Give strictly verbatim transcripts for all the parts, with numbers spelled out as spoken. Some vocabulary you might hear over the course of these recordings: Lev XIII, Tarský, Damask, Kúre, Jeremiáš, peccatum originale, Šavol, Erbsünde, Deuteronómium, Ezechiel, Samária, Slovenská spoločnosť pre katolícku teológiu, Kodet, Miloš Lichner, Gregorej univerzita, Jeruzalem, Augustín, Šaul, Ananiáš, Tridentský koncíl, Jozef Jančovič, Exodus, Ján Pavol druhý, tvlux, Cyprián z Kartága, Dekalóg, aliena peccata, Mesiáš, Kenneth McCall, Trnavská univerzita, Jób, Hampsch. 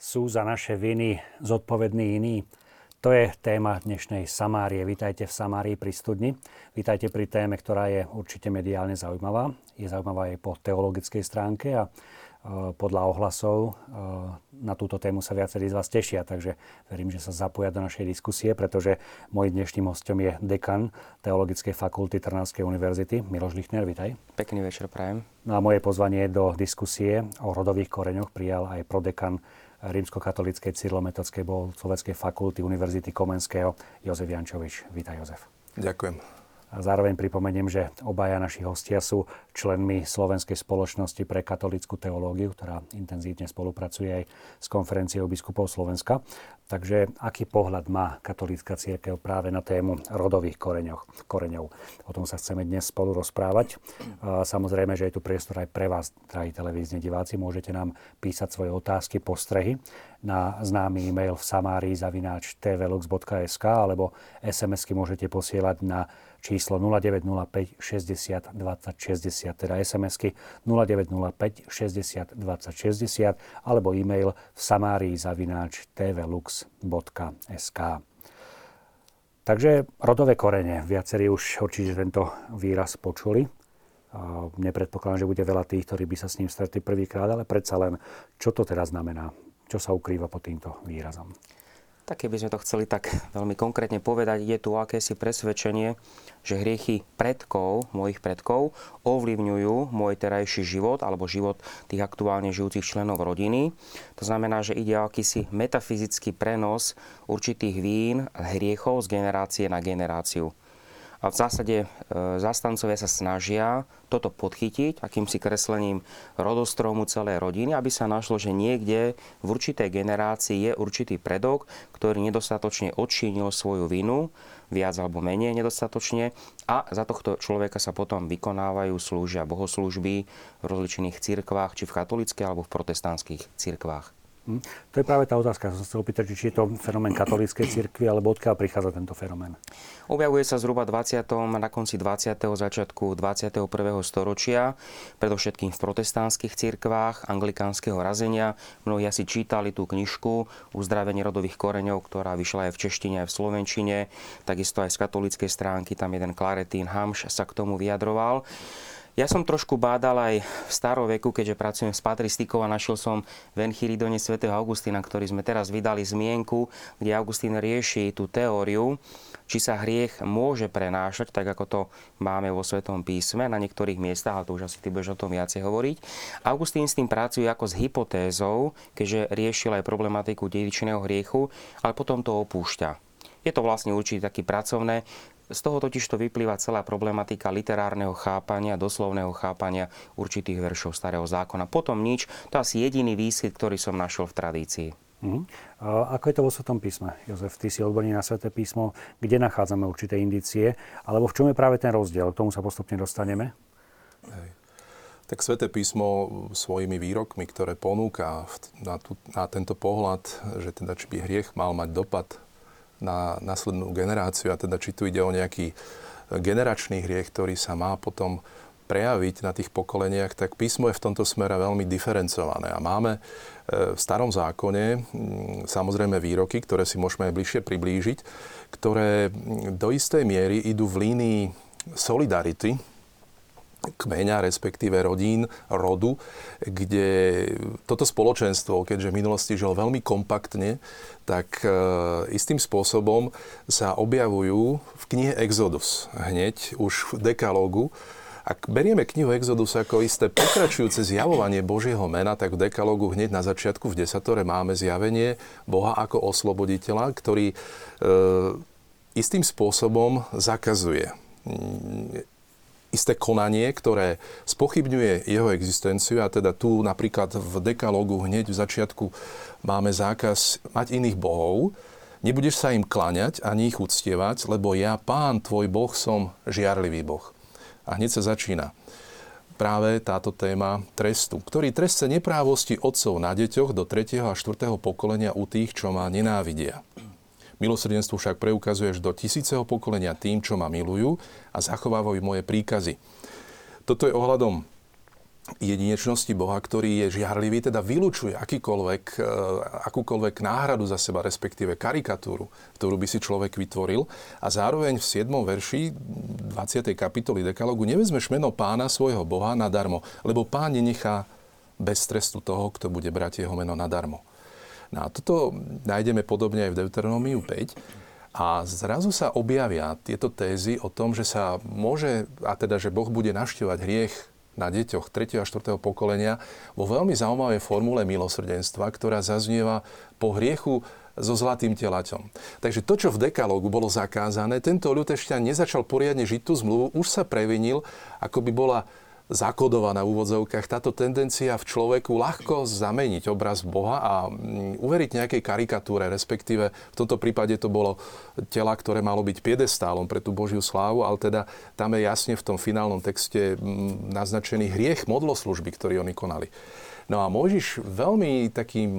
Sú za naše viny zodpovední iní? To je téma dnešnej Samárie. Vítajte v Samárii pri studni. Vítajte pri téme, ktorá je určite mediálne zaujímavá. Je zaujímavá aj po teologickej stránke a e, podľa ohlasov e, na túto tému sa viacerí z vás tešia. Takže verím, že sa zapoja do našej diskusie, pretože môj dnešným hostom je dekan Teologickej fakulty Trnavskej univerzity. Miloš Lichner, vítaj. Pekný večer prajem. No a moje pozvanie do diskusie o rodových koreňoch prijal aj prodekan Rímskokatolíckej cyrilometodskej bohosloveckej fakulty Univerzity Komenského Jozef Jančovič. Vítaj, Jozef. Ďakujem. A zároveň pripomeniem, že obaja naši hostia sú členmi Slovenskej spoločnosti pre katolícku teológiu, ktorá intenzívne spolupracuje aj s konferenciou biskupov Slovenska. Takže aký pohľad má katolícka cirkev práve na tému rodových koreňov, koreňov? O tom sa chceme dnes spolu rozprávať. A samozrejme, že je tu priestor aj pre vás, drahí televízni diváci. Môžete nám písať svoje otázky, postrehy na známy e-mail v samarii zavináč tvlux bodka es ká alebo es em esky môžete posielať na číslo nula deväť nula päť šesťdesiat dvadsať šesťdesiat, teda es em esky nula deväť nula päť šesťdesiat dvadsať šesťdesiat alebo e-mail v samarii zavináč tvlux bodka es ká. Takže rodové korene. Viacerí už určite tento výraz počuli. Nepredpokladám, že bude veľa tých, ktorí by sa s ním stretli prvýkrát, ale predsa len, čo to teda znamená? Čo sa ukrýva pod týmto výrazom? Tak keby sme to chceli tak veľmi konkrétne povedať, je tu akési presvedčenie, že hriechy predkov, mojich predkov, ovplyvňujú môj terajší život alebo život tých aktuálne žijúcich členov rodiny. To znamená, že ide o akýsi metafyzický prenos určitých vín a hriechov z generácie na generáciu. A v zásade e, zastancovia sa snažia toto podchytiť akýmsi kreslením rodostromu celej rodiny, aby sa našlo, že niekde v určitej generácii je určitý predok, ktorý nedostatočne odčinil svoju vinu, viac alebo menej nedostatočne, a za tohto človeka sa potom vykonávajú, slúžia bohoslúžby v rozličných cirkvách, či v katolíckej alebo v protestantských cirkvách. To je práve tá otázka. Som chcel opýtať, či je to fenomén katolíckej cirkvi, alebo odkiaľ prichádza tento fenomén? Objavuje sa zhruba dvadsiatom na konci dvadsiateho začiatku dvadsiateho prvého storočia, predovšetkým v protestantských cirkvách anglikánskeho razenia. Mnohí asi čítali tú knižku Uzdravenie rodových koreňov, ktorá vyšla aj v češtine, aj v slovenčine. Takisto aj z katolíckej stránky, tam jeden Klaretín Hampsch sa k tomu vyjadroval. Ja som trošku bádal aj v staroveku, keďže pracujem s patristikou, a našiel som v Enchiridone svätého Augustína, ktorý sme teraz vydali zmienku, kde Augustín rieši tú teóriu, či sa hriech môže prenášať, tak ako to máme vo Svätom písme na niektorých miestach, a to už asi ty budeš o tom viacej hovoriť. Augustín s tým pracuje ako s hypotézou, keďže riešil aj problematiku dedičného hriechu, ale potom to opúšťa. Je to vlastne určite také pracovné. Z toho totižto vyplýva celá problematika literárneho chápania, doslovného chápania určitých veršov Starého zákona. Potom nič, to asi jediný výskyt, ktorý som našiel v tradícii. Mm-hmm. Ako je to vo Svätom písme? Jozef, ty si odborný na Sväté písmo. Kde nachádzame určité indície? Alebo v čom je práve ten rozdiel? K tomu sa postupne dostaneme. Hej. Tak Sväté písmo svojimi výrokmi, ktoré ponúka na, tu, na tento pohľad, že teda či by hriech mal mať dopad na následnú generáciu, a teda či tu ide o nejaký generačný hriech, ktorý sa má potom prejaviť na tých pokoleniach, tak písmo je v tomto smere veľmi diferencované. A máme v Starom zákone samozrejme výroky, ktoré si môžeme aj bližšie priblížiť, ktoré do istej miery idú v línii solidarity kmeňa, respektíve rodín, rodu, kde toto spoločenstvo, keďže v minulosti žilo veľmi kompaktne, tak istým spôsobom sa objavujú v knihe Exodus hneď, už v Dekalógu. Ak berieme knihu Exodus ako isté pokračujúce zjavovanie Božieho mena, tak v Dekalógu hneď na začiatku v desatore máme zjavenie Boha ako osloboditeľa, ktorý e, istým spôsobom zakazuje isté konanie, ktoré spochybňuje jeho existenciu, a teda tu napríklad v Dekalógu hneď v začiatku máme zákaz mať iných bohov. Nebudeš sa im kláňať ani ich uctievať, lebo ja, Pán, tvoj Boh, som žiarlivý Boh. A hneď sa začína práve táto téma trestu, ktorý trestce neprávosti otcov na deťoch do tretieho a štvrtého pokolenia u tých, čo ma nenávidia. Milosrdenstvo však preukazuješ do tisíceho pokolenia tým, čo ma milujú a zachovávajú moje príkazy. Toto je ohľadom jedinečnosti Boha, ktorý je žiarlivý, teda vylučuje akýkoľvek, akúkoľvek náhradu za seba, respektíve karikatúru, ktorú by si človek vytvoril. A zároveň v siedmom verši dvadsiatej kapitoly Dekalógu: nevezmeš meno Pána svojho Boha nadarmo, lebo Pán nenechá bez trestu toho, kto bude brať jeho meno nadarmo. No a toto nájdeme podobne aj v Deuteronómiu päť. A zrazu sa objavia tieto tézy o tom, že sa môže, a teda, že Boh bude navštevovať hriech na deťoch tretieho a štvrtého pokolenia vo veľmi zaujímavej formule milosrdenstva, ktorá zaznieva po hriechu so zlatým telaťom. Takže to, čo v Dekalógu bolo zakázané, tento ľud ešte nezačal poriadne žiť tú zmluvu, už sa previnil, ako by bola zakodovaná v úvodzovkách táto tendencia v človeku ľahko zameniť obraz Boha a uveriť nejakej karikatúre, respektíve v tomto prípade to bolo tela, ktoré malo byť piedestálom pre tú Božiu slávu, ale teda tam je jasne v tom finálnom texte naznačený hriech modloslúžby, ktorý oni konali. No a Mojžiš veľmi takým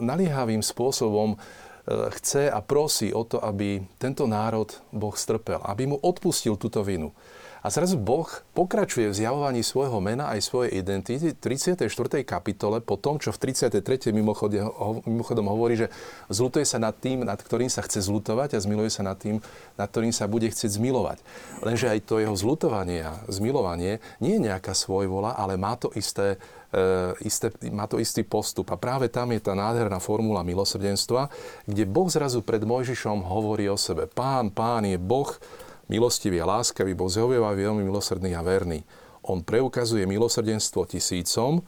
naliehavým spôsobom chce a prosí o to, aby tento národ Boh strpel, aby mu odpustil túto vinu. A zrazu Boh pokračuje v zjavovaní svojho mena aj svojej identity v tridsiatej štvrtej kapitole, po tom, čo v tridsiatej tretej mimochodom hovorí, že zľutuje sa nad tým, nad ktorým sa chce zľutovať, a zmiluje sa nad tým, nad ktorým sa bude chcieť zmilovať. Lenže aj to jeho zľutovanie a zmilovanie nie je nejaká svojvola, ale má to isté, e, isté, má to istý postup. A práve tam je tá nádherná formula milosrdenstva, kde Boh zrazu pred Mojžišom hovorí o sebe: Pán, Pán je Boh, milostivý a láskavý, Boh zhovievavý, veľmi milosrdný a verný. On preukazuje milosrdenstvo tisícom,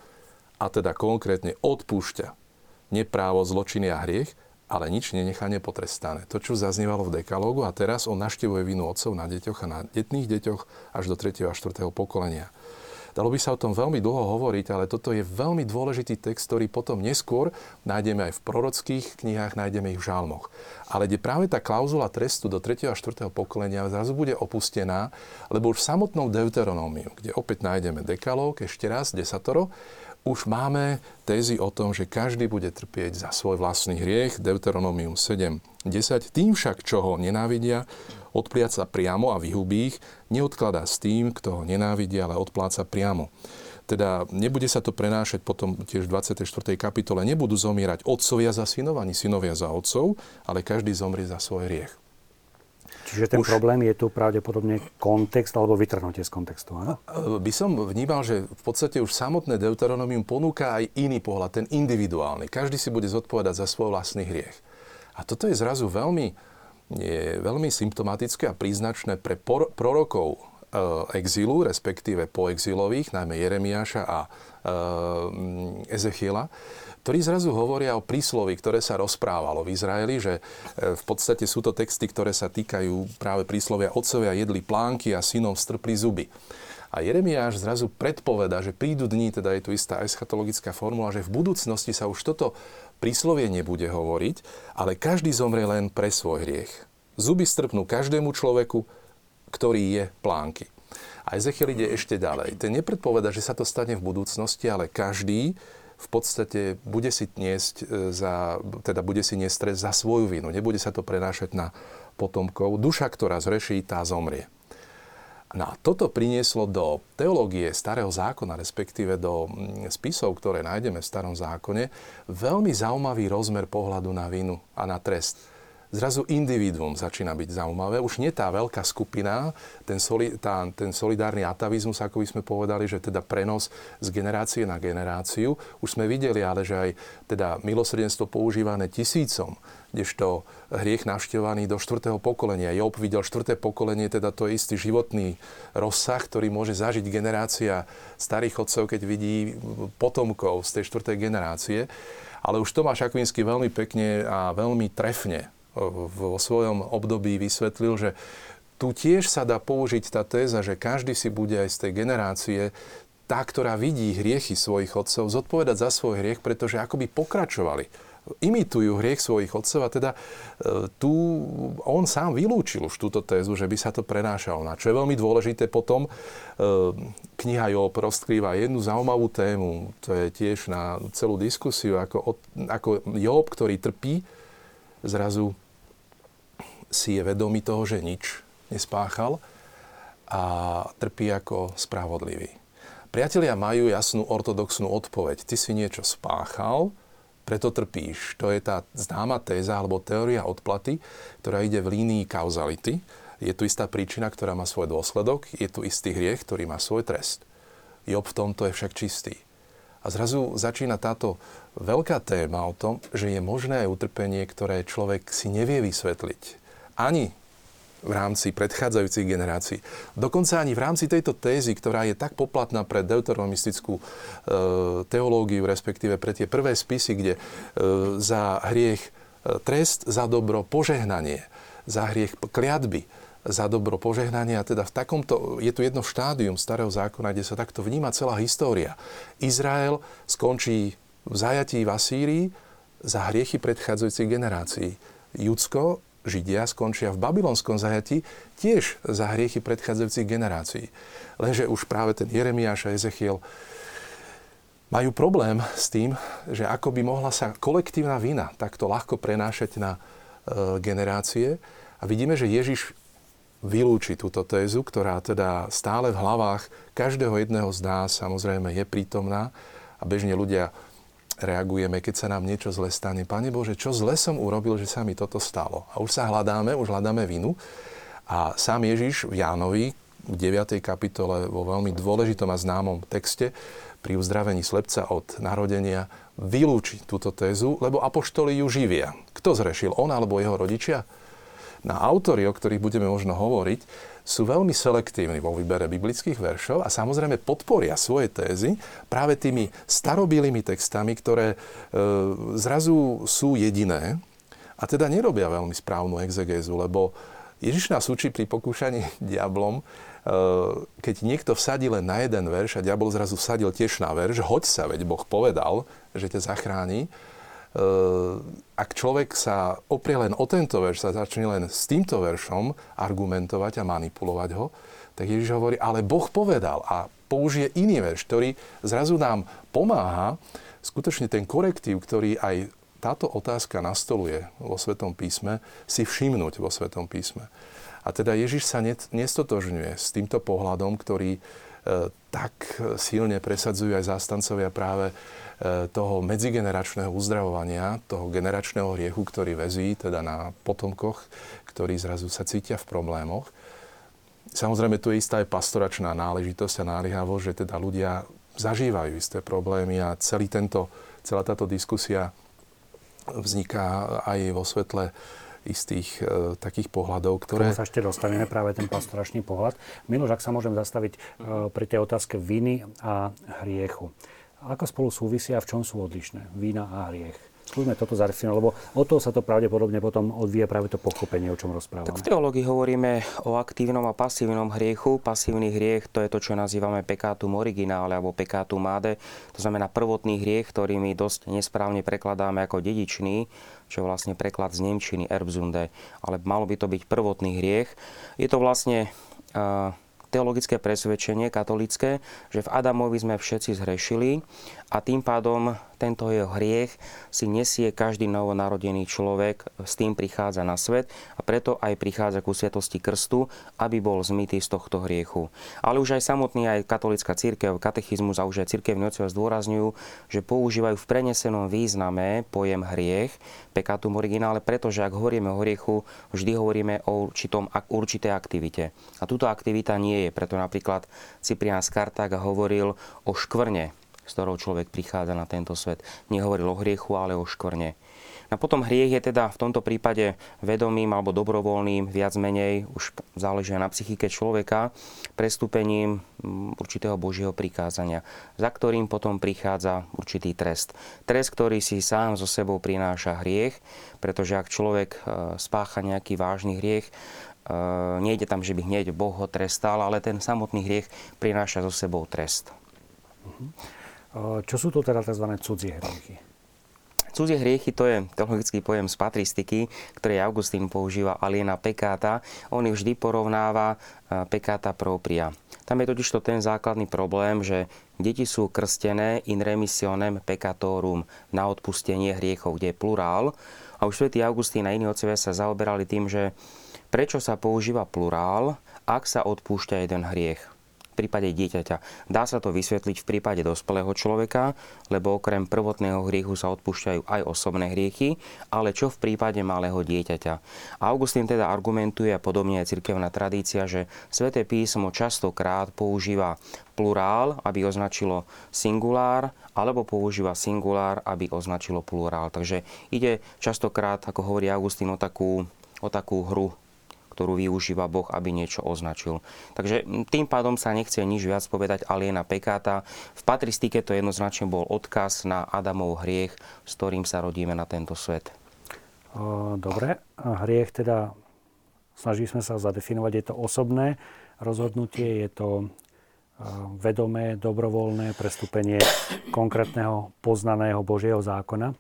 a teda konkrétne odpúšťa neprávo, zločiny a hriech, ale nič nenechá nepotrestané. To, čo zaznievalo v Dekalógu, a teraz on navštevuje vinu otcov na deťoch a na detných deťoch až do tretieho a štvrtého pokolenia. Dalo by sa o tom veľmi dlho hovoriť, ale toto je veľmi dôležitý text, ktorý potom neskôr nájdeme aj v prorockých knihách, nájdeme ich v žalmoch. Ale kde práve tá klauzula trestu do tretieho a štvrtého pokolenia zrazu bude opustená, lebo už v samotnom Deuteronómiu, kde opäť nájdeme Dekalóg, ešte raz desatoro, už máme tézy o tom, že každý bude trpieť za svoj vlastný hriech, Deuteronómium sedem desať. Tým však, čo ho nenávidia, odpláca priamo a vyhubí ich, neodkladá s tým, kto ho nenávidí, ale odpláca priamo. Teda nebude sa to prenášať potom tiež v dvadsiatej štvrtej kapitole. Nebudú zomierať otcovia za synov, ani synovia za otcov, ale každý zomrie za svoj hriech. Čiže ten Už... problém je tu pravdepodobne kontext alebo vytrhnutie z kontextu, áno? By som vnímal, že v podstate už samotné Deuteronomium ponúka aj iný pohľad, ten individuálny. Každý si bude zodpovedať za svoj vlastný hriech. A toto je zrazu veľmi je veľmi symptomatické a príznačné pre por- prorokov e, exilu, respektíve poexilových, najmä Jeremiáša a e, Ezechiela, ktorí zrazu hovoria o prísloví, ktoré sa rozprávalo v Izraeli, že v podstate sú to texty, ktoré sa týkajú práve príslovia: otcovia jedli plánky a synom strpli zuby. A Jeremiáš zrazu predpoveda, že prídu dni, teda je tu istá eschatologická formula, že v budúcnosti sa už toto príslovie nebude hovoriť, ale každý zomrie len pre svoj hriech. Zuby strpnú každému človeku, ktorý je plánky. A Ezechiel ide ešte ďalej. Ten nepredpoveda, že sa to stane v budúcnosti, ale každý v podstate bude si niesť za, teda bude si niesť trest za svoju vinu. Nebude sa to prenášať na potomkov. Duša, ktorá zreší, tá zomrie. No a toto prinieslo do teológie Starého zákona, respektíve do spisov, ktoré nájdeme v Starom zákone, veľmi zaujímavý rozmer pohľadu na vinu a na trest. Zrazu individuum začína byť zaujímavé. Už nie tá veľká skupina, ten, soli, tá, ten solidárny atavizmus, ako by sme povedali, že teda prenos z generácie na generáciu. Už sme videli, ale že aj teda milosrdenstvo používané tisícom, kdežto hriech navštevovaný do štvrtého pokolenia. Jób videl štvrté pokolenie, teda to je istý životný rozsah, ktorý môže zažiť generácia starých otcov, keď vidí potomkov z tej štvrtej generácie. Ale už Tomáš Akvinský veľmi pekne a veľmi trefne vo svojom období vysvetlil, že tu tiež sa dá použiť tá téza, že každý si bude aj z tej generácie, tá, ktorá vidí hriechy svojich otcov, zodpovedať za svoj hriech, pretože akoby pokračovali. Imitujú hriech svojich otcov, a teda tu on sám vylúčil už túto tézu, že by sa to prenášalo. Na čo je veľmi dôležité potom, kniha Jób rozkrýva jednu zaujímavú tému, to je tiež na celú diskusiu, ako, ako Jób, ktorý trpí, zrazu si je vedomý toho, že nič nespáchal, a trpí ako spravodlivý. priatelia majú jasnú ortodoxnú odpoveď. Ty si niečo spáchal, preto trpíš. To je tá známa téza alebo teória odplaty, ktorá ide v línii kauzality. Je tu istá príčina, ktorá má svoj dôsledok, je tu istý hriech, ktorý má svoj trest. Jób v tomto je však čistý. A zrazu začína táto veľká téma o tom, že je možné aj utrpenie, ktoré človek si nevie vysvetliť. Ani v rámci predchádzajúcich generácií. Dokonca ani v rámci tejto tézy, ktorá je tak poplatná pre deuteronomistickú e, teológiu, respektíve pre tie prvé spisy, kde e, za hriech e, trest, za dobro požehnanie, za hriech kliatby, za dobro požehnania. Teda v takomto, je tu jedno štádium starého zákona, kde sa takto vníma celá história. Izrael skončí v zajatí v Asýrii za hriechy predchádzajúcich generácií. Judsko, Židia skončia v babylonskom zajatí tiež za hriechy predchádzajúcich generácií. Lenže už práve ten Jeremiáš a Ezechiel majú problém s tým, že ako by mohla sa kolektívna vina takto ľahko prenášať na e, generácie. A vidíme, že Ježiš vylúči túto tézu, ktorá teda stále v hlavách každého jedného z nás samozrejme je prítomná a bežne ľudia reagujeme, keď sa nám niečo zle stane. Pane Bože, čo zle som urobil, že sa mi toto stalo? A už sa hľadáme, už hľadáme vinu. A sám Ježiš v Jánovi v deviatej kapitole vo veľmi dôležitom a známom texte pri uzdravení slepca od narodenia vylúči túto tézu, lebo apoštoli ju živia. Kto zrešil? On alebo jeho rodičia? Na autori, o ktorých budeme možno hovoriť, sú veľmi selektívni vo výbere biblických veršov a samozrejme podporia svoje tézy práve tými starobylými textami, ktoré e, zrazu sú jediné a teda nerobia veľmi správnu exegézu, lebo Ježiš nás učí pri pokúšaní diablom, e, keď niekto vsadí len na jeden verš a diabol zrazu vsadil tiež na verš, hoď sa, veď Boh povedal, že ťa zachráni. Ak človek sa oprie len o tento verš, sa začne len s týmto veršom argumentovať a manipulovať ho, tak Ježiš hovorí, ale Boh povedal a použije iný verš, ktorý zrazu nám pomáha. Skutočne ten korektív, ktorý aj táto otázka nastoluje vo Svetom písme, si všimnúť vo Svetom písme. A teda Ježiš sa nestotožňuje s týmto pohľadom, ktorý tak silne presadzujú aj zástancovia práve toho medzigeneračného uzdravovania, toho generačného hriechu, ktorý väzí teda na potomkoch, ktorí zrazu sa cítia v problémoch. Samozrejme, tu je istá aj pastoračná náležitosť a náliehavosť, že teda ľudia zažívajú isté problémy a celý tento, celá táto diskusia vzniká aj vo svetle istých e, takých pohľadov, ktoré... K tomu sa ešte dostaneme, práve ten pastoračný pohľad. Miloš, ak sa môžem zastaviť e, pri tej otázke viny a hriechu. Ako spolu súvisia a v čom sú odlišné? Vína a hriech. Skúsme toto zadefinovať, lebo od toho sa to pravdepodobne potom odvíja práve to pochopenie, o čom rozprávame. Tak v teológii hovoríme o aktívnom a pasívnom hriechu. Pasívny hriech, to je to, čo nazývame peccatum originale alebo peccatum made. To znamená prvotný hriech, ktorý my dosť nesprávne prekladáme ako dedičný, čo je vlastne preklad z nemčiny Erbsünde. Ale malo by to byť prvotný hriech. Je to vlastne uh, teologické presvedčenie katolícke, že v Adamovi sme všetci zhrešili a tým pádom tento jeho hriech si nesie každý novonarodený človek, s tým prichádza na svet a preto aj prichádza ku sviatosti krstu, aby bol zmytý z tohto hriechu. Ale už aj samotný aj katolícka cirkev, katechizmus a už aj cirkevní otcovia zdôrazňujú, že používajú v prenesenom význame pojem hriech, peccatum originale, pretože ak hovoríme o hriechu, vždy hovoríme o určitom, určitej aktivite. A túto aktivita nie je. Preto napríklad Cyprián z Kartága hovoril o škvrne, z ktorou človek prichádza na tento svet. Nehovoril o hriechu, ale o škvrne. A potom hriech je teda v tomto prípade vedomým alebo dobrovoľným, viac menej, už záleží na psychike človeka, prestúpením určitého Božieho prikázania, za ktorým potom prichádza určitý trest. Trest, ktorý si sám so sebou prináša hriech, pretože ak človek spácha nejaký vážny hriech, Uh, nejde tam, že by hneď Boh ho trestal, ale ten samotný hriech prináša so sebou trest. Uh-huh. Uh, čo sú to teda tzv. Cudzie hriechy? Cudzie hriechy, to je teologický pojem z patristiky, ktorý Augustín používa aliena peccata. On ju vždy porovnáva peccata propria. Tam je totiž to ten základný problém, že deti sú krstené in remissionem peccatorum, na odpustenie hriechov, kde je plurál. A už svätý Augustín a iní otcovia sa zaoberali tým, že prečo sa používa plurál, ak sa odpúšťa jeden hriech? v prípade dieťaťa. Dá sa to vysvetliť v prípade dospelého človeka, lebo okrem prvotného hriechu sa odpúšťajú aj osobné hriechy, ale čo v prípade malého dieťaťa? Augustín teda argumentuje, a podobne aj cirkevná tradícia, že Sväté písmo častokrát používa plurál, aby označilo singulár, alebo používa singulár, aby označilo plurál. Takže ide častokrát, ako hovorí Augustín, o takú, o takú hru, ktorú využíva Boh, aby niečo označil. Takže tým pádom sa nechce nič viac povedať aliena pekáta. V patristike to jednoznačne bol odkaz na Adamov hriech, s ktorým sa rodíme na tento svet. Dobre, hriech teda, snažili sme sa zadefinovať, je to osobné rozhodnutie, je to vedomé, dobrovoľné prestúpenie konkrétneho poznaného Božieho zákona.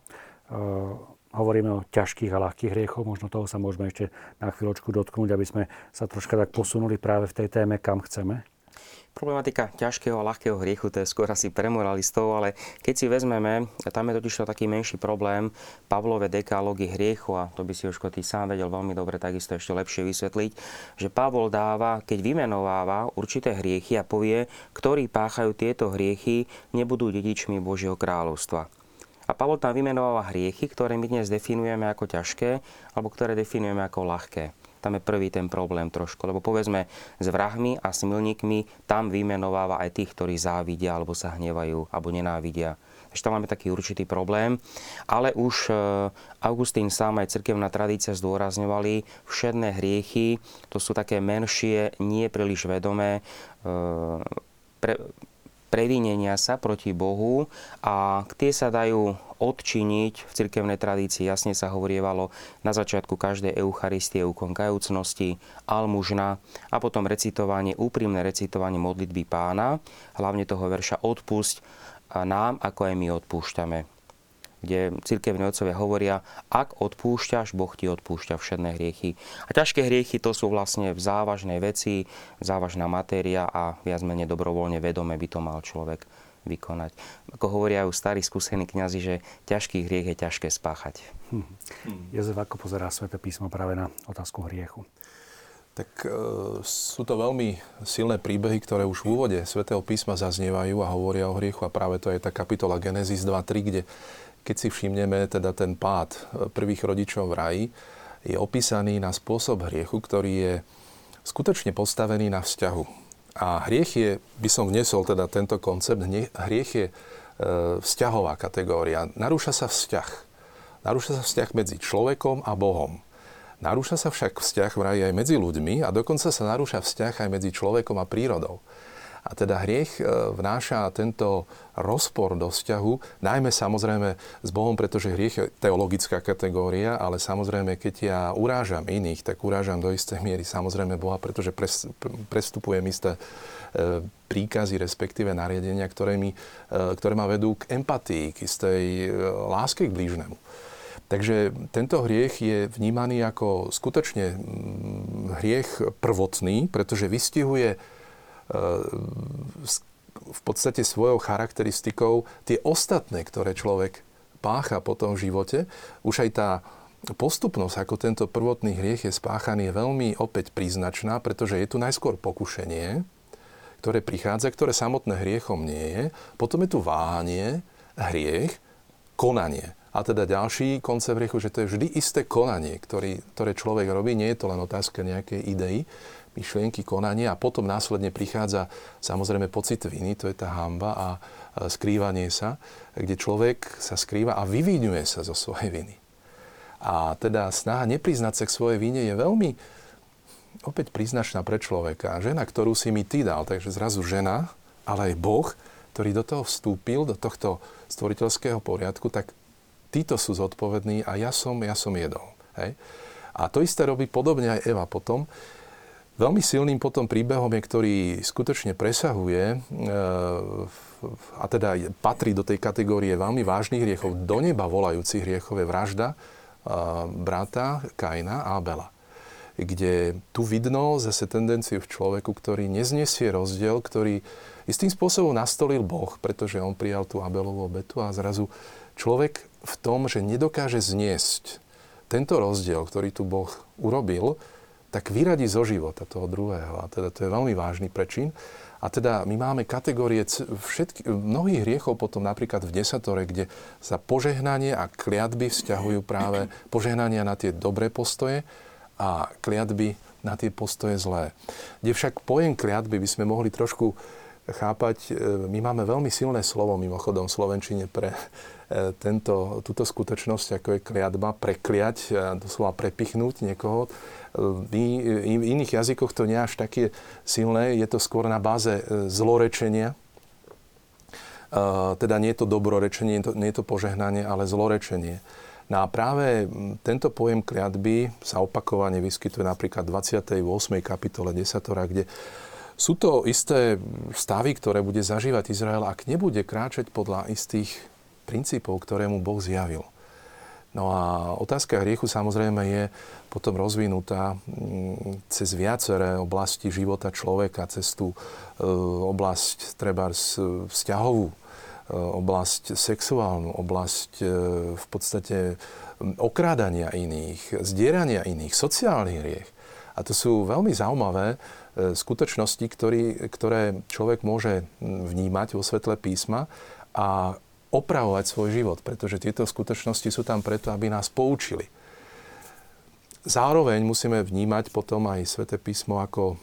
Hovoríme o ťažkých a ľahkých hriechoch, možno toho sa môžeme ešte na chvíľočku dotknúť, aby sme sa troška tak posunuli práve v tej téme, kam chceme. Problematika ťažkého a ľahkého hriechu, to je skôr asi pre moralistov, ale keď si vezmeme, tam je totiž to taký menší problém, Pavlové dekálógy hriechu, a to by si Jožko ty sám vedel veľmi dobre, takisto ešte lepšie vysvetliť, že Pavol dáva, keď vymenováva určité hriechy a povie, ktorí páchajú tieto hriechy, nebudú dedičmi Božieho kráľovstva. A Pavol tam vymenováva hriechy, ktoré my dnes definujeme ako ťažké, alebo ktoré definujeme ako ľahké. Tam je prvý ten problém trošku, lebo povedzme s vrahmi a s milníkmi, tam vymenováva aj tých, ktorí závidia, alebo sa hnevajú, alebo nenávidia. Takže tam máme taký určitý problém. Ale už Augustín sám aj cirkevná tradícia zdôrazňovali, všedné hriechy, to sú také menšie, nie príliš vedomé pre, previnenia sa proti Bohu, a tie sa dajú odčiniť v cirkevnej tradícii. Jasne sa hovorievalo na začiatku každej eucharistie, ukonkajúcnosti, almužna a potom recitovanie, úprimné recitovanie modlitby Pána, hlavne toho verša odpusť nám, ako aj my odpúšťame. Kde cirkevní otcovia hovoria, ak odpúšťaš, Boh ti odpúšťa všetné hriechy. A ťažké hriechy, to sú vlastne závažné veci, závažná matéria a viac menej dobrovoľne vedome by to mal človek vykonať. Ako hovoria aj starí skúsení kňazi, že ťažký hriech je ťažké spáchať. Hm. Hm. Jozef, ako pozerá Sväté písmo práve na otázku hriechu? Tak e, sú to veľmi silné príbehy, ktoré už v úvode Svätého písma zaznievajú a hovoria o hriechu, a práve to je tá kapitola Genesis dva tri, kde keď si všimneme teda ten pád prvých rodičov v raji, je opísaný na spôsob hriechu, ktorý je skutočne postavený na vzťahu. A hriech je, by som vnesol teda tento koncept, hriech je e, vzťahová kategória. Narúša sa vzťah. Narúša sa vzťah medzi človekom a Bohom. Narúša sa však vzťah vraj aj medzi ľuďmi, a dokonca sa narúša vzťah aj medzi človekom a prírodou. A teda hriech vnáša tento rozpor do vzťahu, najmä samozrejme s Bohom, pretože hriech je teologická kategória, ale samozrejme, keď ja urážam iných, tak urážam do istej miery samozrejme Boha, pretože prestupujem isté príkazy, respektíve nariadenia, ktoré, mi, ktoré ma vedú k empatii, k istej láske k blížnemu. Takže tento hriech je vnímaný ako skutočne hriech prvotný, pretože vystihuje v podstate svojou charakteristikou tie ostatné, ktoré človek pácha po tom živote. Už aj tá postupnosť, ako tento prvotný hriech je spáchaný, je veľmi opäť príznačná, pretože je tu najskôr pokušenie, ktoré prichádza, ktoré samotné hriechom nie je. Potom je tu váhanie, hriech, konanie. A teda ďalší koncept hriechu, že to je vždy isté konanie, ktorý, ktoré človek robí. Nie je to len otázka nejakej idei, myšlienky, konania, a potom následne prichádza samozrejme pocit viny, to je tá hanba a skrývanie sa, kde človek sa skrýva a vyviňuje sa zo svojej viny. A teda snaha nepriznať sa k svojej vine je veľmi opäť príznačná pre človeka. Žena, ktorú si mi ty dal, takže zrazu žena, ale aj Boh, ktorý do toho vstúpil, do tohto stvoriteľského poriadku, tak títo sú zodpovední a ja som, ja som jedol. Hej? A to isté robí podobne aj Eva potom. Veľmi silným potom príbehom je, ktorý skutočne presahuje e, a teda patrí do tej kategórie veľmi vážnych hriechov, do neba volajúcich hriechov, je vražda e, brata Kaina a Abela. Kde tu vidno zase tendenciu v človeku, ktorý neznesie rozdiel, ktorý istým spôsobom nastolil Boh, pretože on prijal tú Abelovú obetu, a zrazu človek v tom, že nedokáže zniesť tento rozdiel, ktorý tu Boh urobil, tak vyradí zo života toho druhého. A teda to je veľmi vážny prečin. A teda my máme kategórie všetky, mnohých hriechov potom napríklad v desatore, kde sa požehnanie a kliatby vzťahujú práve požehnania na tie dobré postoje a kliatby na tie postoje zlé. Kde však pojem kliatby by sme mohli trošku chápať, my máme veľmi silné slovo mimochodom v slovenčine pre tento, túto skutočnosť, ako je kliatba, prekliať, doslova prepichnúť niekoho. V iných jazykoch to nie až také silné, je to skôr na báze zlorečenia. Teda nie je to dobrorečenie, nie je to požehnanie, ale zlorečenie. No a práve tento pojem kliatby sa opakovane vyskytuje napríklad v dvadsiatej ôsmej kapitole desatora, kde sú to isté stavy, ktoré bude zažívať Izrael, ak nebude kráčať podľa istých princípov, ktoré mu Boh zjavil. No a otázka hriechu samozrejme je potom rozvinutá cez viaceré oblasti života človeka, cez tú oblasť trebárs vzťahovú, oblasť sexuálnu, oblasť v podstate okrádania iných, zdierania iných, sociálny hriech. A to sú veľmi zaujímavé skutočnosti, ktorý, ktoré človek môže vnímať vo svetle písma a opravovať svoj život, pretože tieto skutočnosti sú tam preto, aby nás poučili. Zároveň musíme vnímať potom aj Sväté písmo ako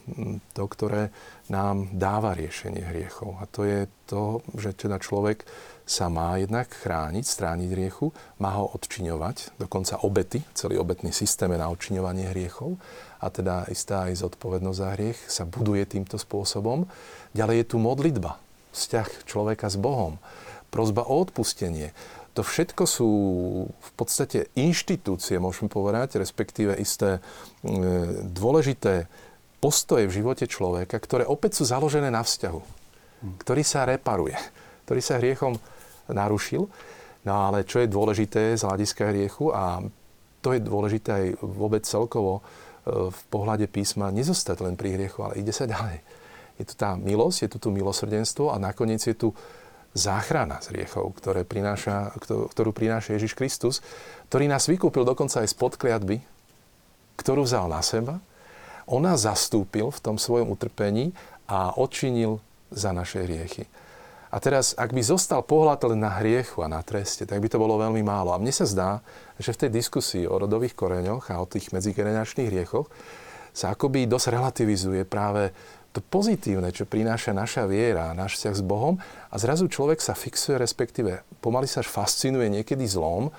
to, ktoré nám dáva riešenie hriechov. A to je to, že teda človek sa má jednak chrániť, strániť hriechu, má ho odčiňovať, dokonca obety, celý obetný systém je na odčiňovanie hriechov. A teda istá aj zodpovednosť za hriech sa buduje týmto spôsobom. Ďalej je tu modlitba, vzťah človeka s Bohom, prosba o odpustenie. To všetko sú v podstate inštitúcie, môžeme povedať, respektíve isté dôležité postoje v živote človeka, ktoré opäť sú založené na vzťahu, ktorý sa reparuje, ktorý sa hriechom narušil. No ale čo je dôležité z hľadiska hriechu, a to je dôležité aj vôbec celkovo v pohľade písma, nezostať len pri hriechu, ale ide sa ďalej. Je tu tá milosť, je tu tu milosrdenstvo a nakoniec je tu záchrana z hriechov, ktoré prináša, ktorú prináša Ježiš Kristus, ktorý nás vykúpil dokonca aj spod kliatby, ktorú vzal na seba. On nás zastúpil v tom svojom utrpení a odčinil za naše hriechy. A teraz, ak by zostal pohľad len na hriechu a na treste, tak by to bolo veľmi málo. A mne sa zdá, že v tej diskusii o rodových koreňoch a o tých medzigeneračných hriechoch sa akoby dosť relativizuje práve to pozitívne, čo prináša naša viera, náš vzťah s Bohom, a zrazu človek sa fixuje, respektíve pomaly sa až fascinuje niekedy zlom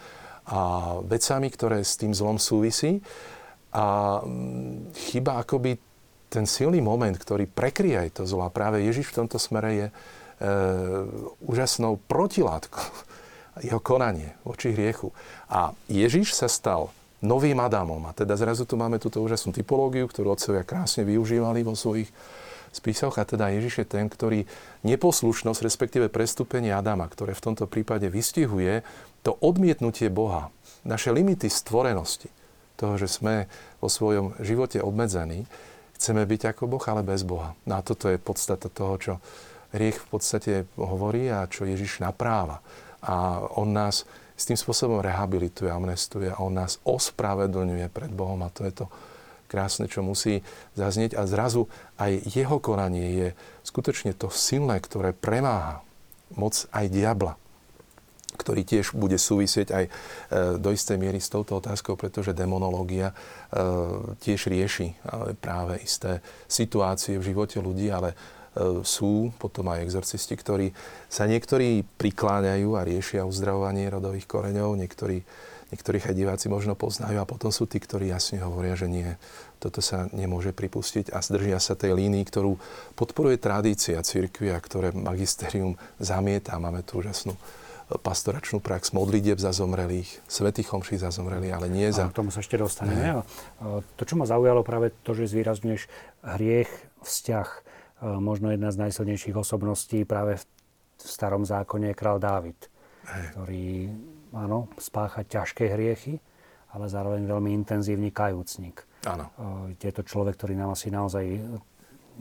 a vecami, ktoré s tým zlom súvisí, a chyba akoby ten silný moment, ktorý prekrie aj to zlo. A práve Ježiš v tomto smere je e, úžasnou protilátkou, jeho konanie voči hriechu. A Ježiš sa stal novým Adamom. A teda zrazu tu máme túto úžasnú typológiu, ktorú otcovia krásne využívali vo svojich spisoch. A teda Ježiš je ten, ktorý neposlušnosť, respektíve prestúpenie Adama, ktoré v tomto prípade vystihuje to odmietnutie Boha, naše limity stvorenosti, toho, že sme vo svojom živote obmedzení, chceme byť ako Boh, ale bez Boha. No a toto je podstata toho, čo hriech v podstate hovorí a čo Ježiš napráva. A on nás s tým spôsobom rehabilituje, amnestuje a on nás ospravedlňuje pred Bohom. A to je to krásne, čo musí zaznieť. A zrazu aj jeho konanie je skutočne to silné, ktoré premáha moc aj diabla, ktorý tiež bude súvisieť aj do istej miery s touto otázkou, pretože demonológia tiež rieši práve isté situácie v živote ľudí, ale sú potom aj exorcisti, ktorí sa niektorí prikláňajú a riešia uzdravovanie rodových koreňov, niektorí, niektorých aj diváci možno poznajú, a potom sú tí, ktorí jasne hovoria, že nie, toto sa nemôže pripustiť a zdržia sa tej línii, ktorú podporuje tradícia cirkvi a ktoré magisterium zamieta. Máme tu úžasnú pastoračnú prax modlitieb za zomrelých, svätých homší za zomrelých, ale nie za... A k tomu sa ešte dostaneme. To, čo ma zaujalo, práve to, že zvýrazňuješ hriech, vzťah. Možno jedna z najsilnejších osobností práve v starom zákone je kráľ Dávid, ktorý, áno, spácha ťažké hriechy, ale zároveň veľmi intenzívny kajúcnik. Áno. Je to človek, ktorý nám asi naozaj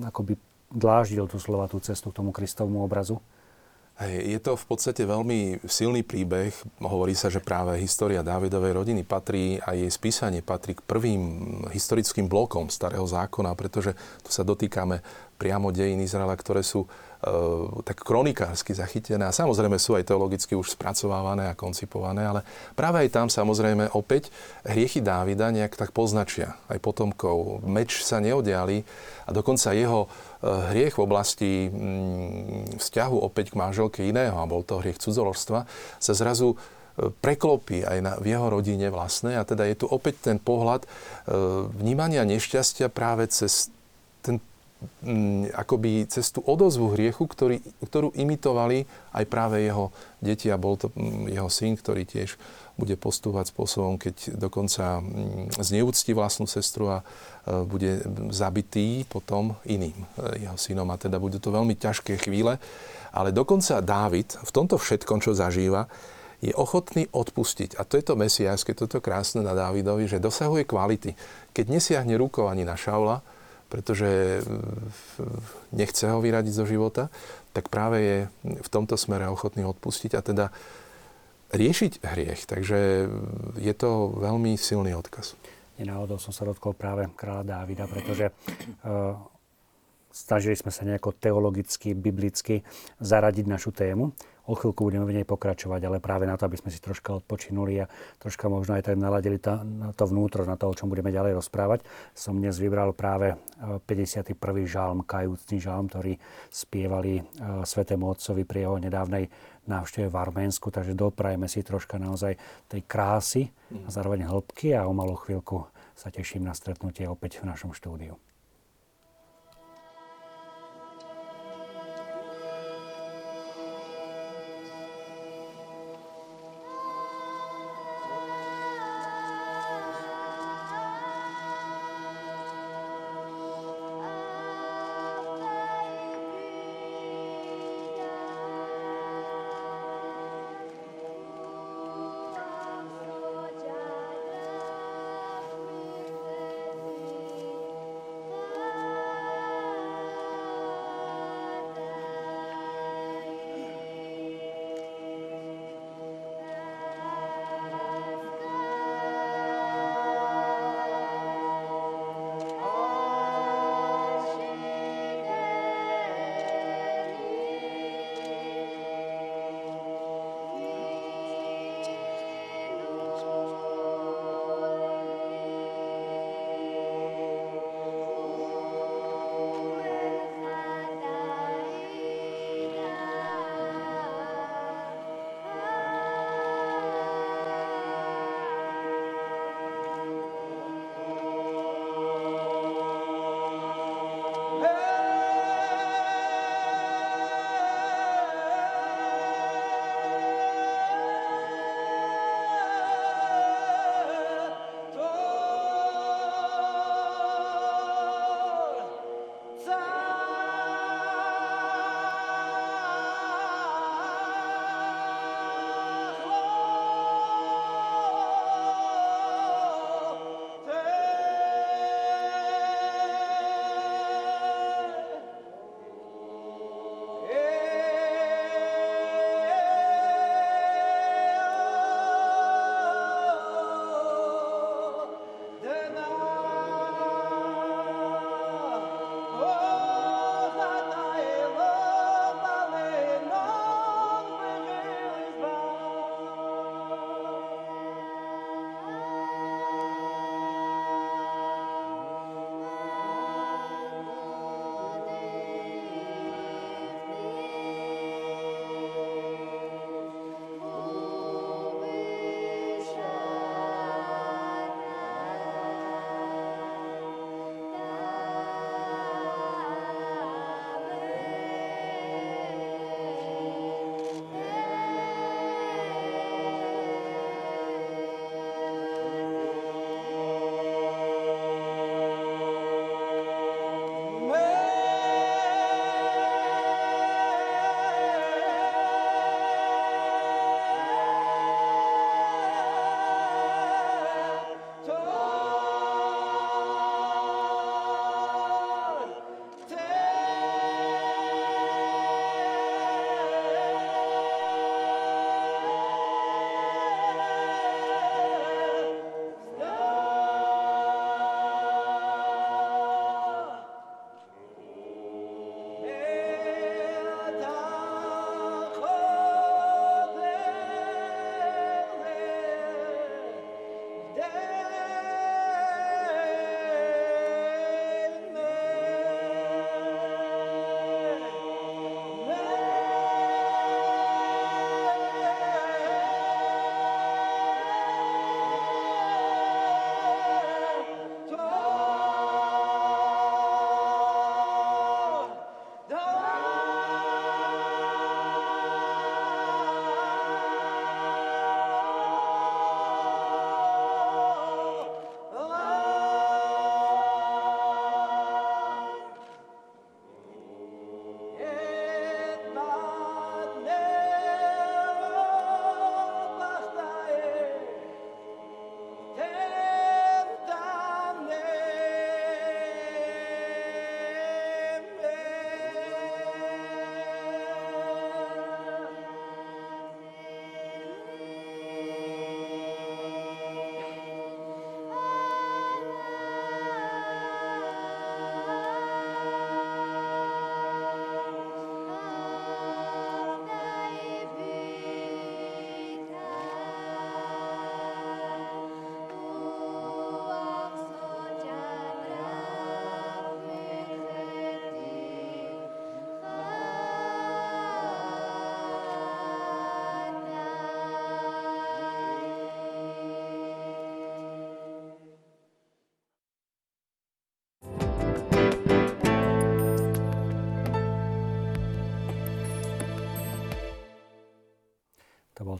akoby dláždil tú slovatú cestu k tomu Kristovmu obrazu. Je to v podstate veľmi silný príbeh. Hovorí sa, že práve história Dávidovej rodiny patrí a jej spísanie patrí k prvým historickým blokom Starého zákona, pretože tu sa dotýkame priamo dejín Izraela, ktoré sú e, tak kronikársky zachytené a samozrejme sú aj teologicky už spracovávané a koncipované, ale práve aj tam samozrejme opäť hriechy Dávida nejak tak poznačia aj potomkov. Meč sa neodiali a dokonca jeho hriech v oblasti vzťahu opäť k manželke iného, a bol to hriech cudzoložstva, sa zrazu preklopí aj na, v jeho rodine vlastnej. A teda je tu opäť ten pohľad vnímania nešťastia práve cez ten, akoby cez tú odozvu hriechu, ktorý, ktorú imitovali aj práve jeho deti. A bol to jeho syn, ktorý tiež bude postúvať spôsobom, keď dokonca zneúcti vlastnú sestru a bude zabitý potom iným jeho synom. A teda budú to veľmi ťažké chvíle. Ale dokonca Dávid v tomto všetkom, čo zažíva, je ochotný odpustiť. A to je to mesiánske, toto krásne na Dávidovi, že dosahuje kvality. Keď nesiahne rukou ani na Šaula, pretože nechce ho vyradiť zo života, tak práve je v tomto smere ochotný odpustiť. A teda riešiť hriech, takže je to veľmi silný odkaz. Nenáhodou som sa dotkol práve kráľa Dávida, pretože uh, snažili sme sa nejako teologicky, biblicky zaradiť našu tému. O chvíľku budeme v nej pokračovať, ale práve na to, aby sme si troška odpočinuli a troška možno aj tak naladili ta, na to vnútro, na to, o čom budeme ďalej rozprávať, som dnes vybral práve päťdesiaty prvý žalm, kajúcný žalm, ktorý spievali uh, svätému otcovi pri jeho nedávnej návšteve v Arménsku, takže doprajeme si troška naozaj tej krásy a zároveň hĺbky a o malú chvíľku sa teším na stretnutie opäť v našom štúdiu.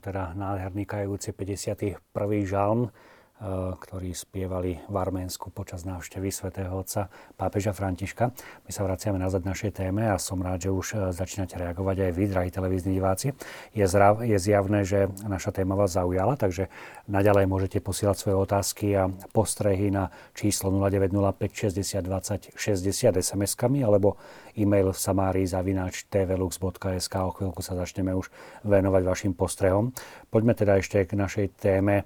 mal teda nádherný kajúci päťdesiaty prvý žalm, ktorý spievali v Arménsku počas návštevy svätého otca pápeža Františka. My sa vraciame nazad našej téme a som rád, že už začínate reagovať aj vy, drahí televízni diváci. Je, zrav, je zjavné, že naša téma vás zaujala, takže naďalej môžete posielať svoje otázky a postrehy na číslo nula deväť nula päť šesťdesiat dvadsať šesťdesiat es em eskami alebo e-mail samarii zavináč tvlux bodka es ká. O chvíľku sa začneme už venovať vašim postrehom. Poďme teda ešte k našej téme,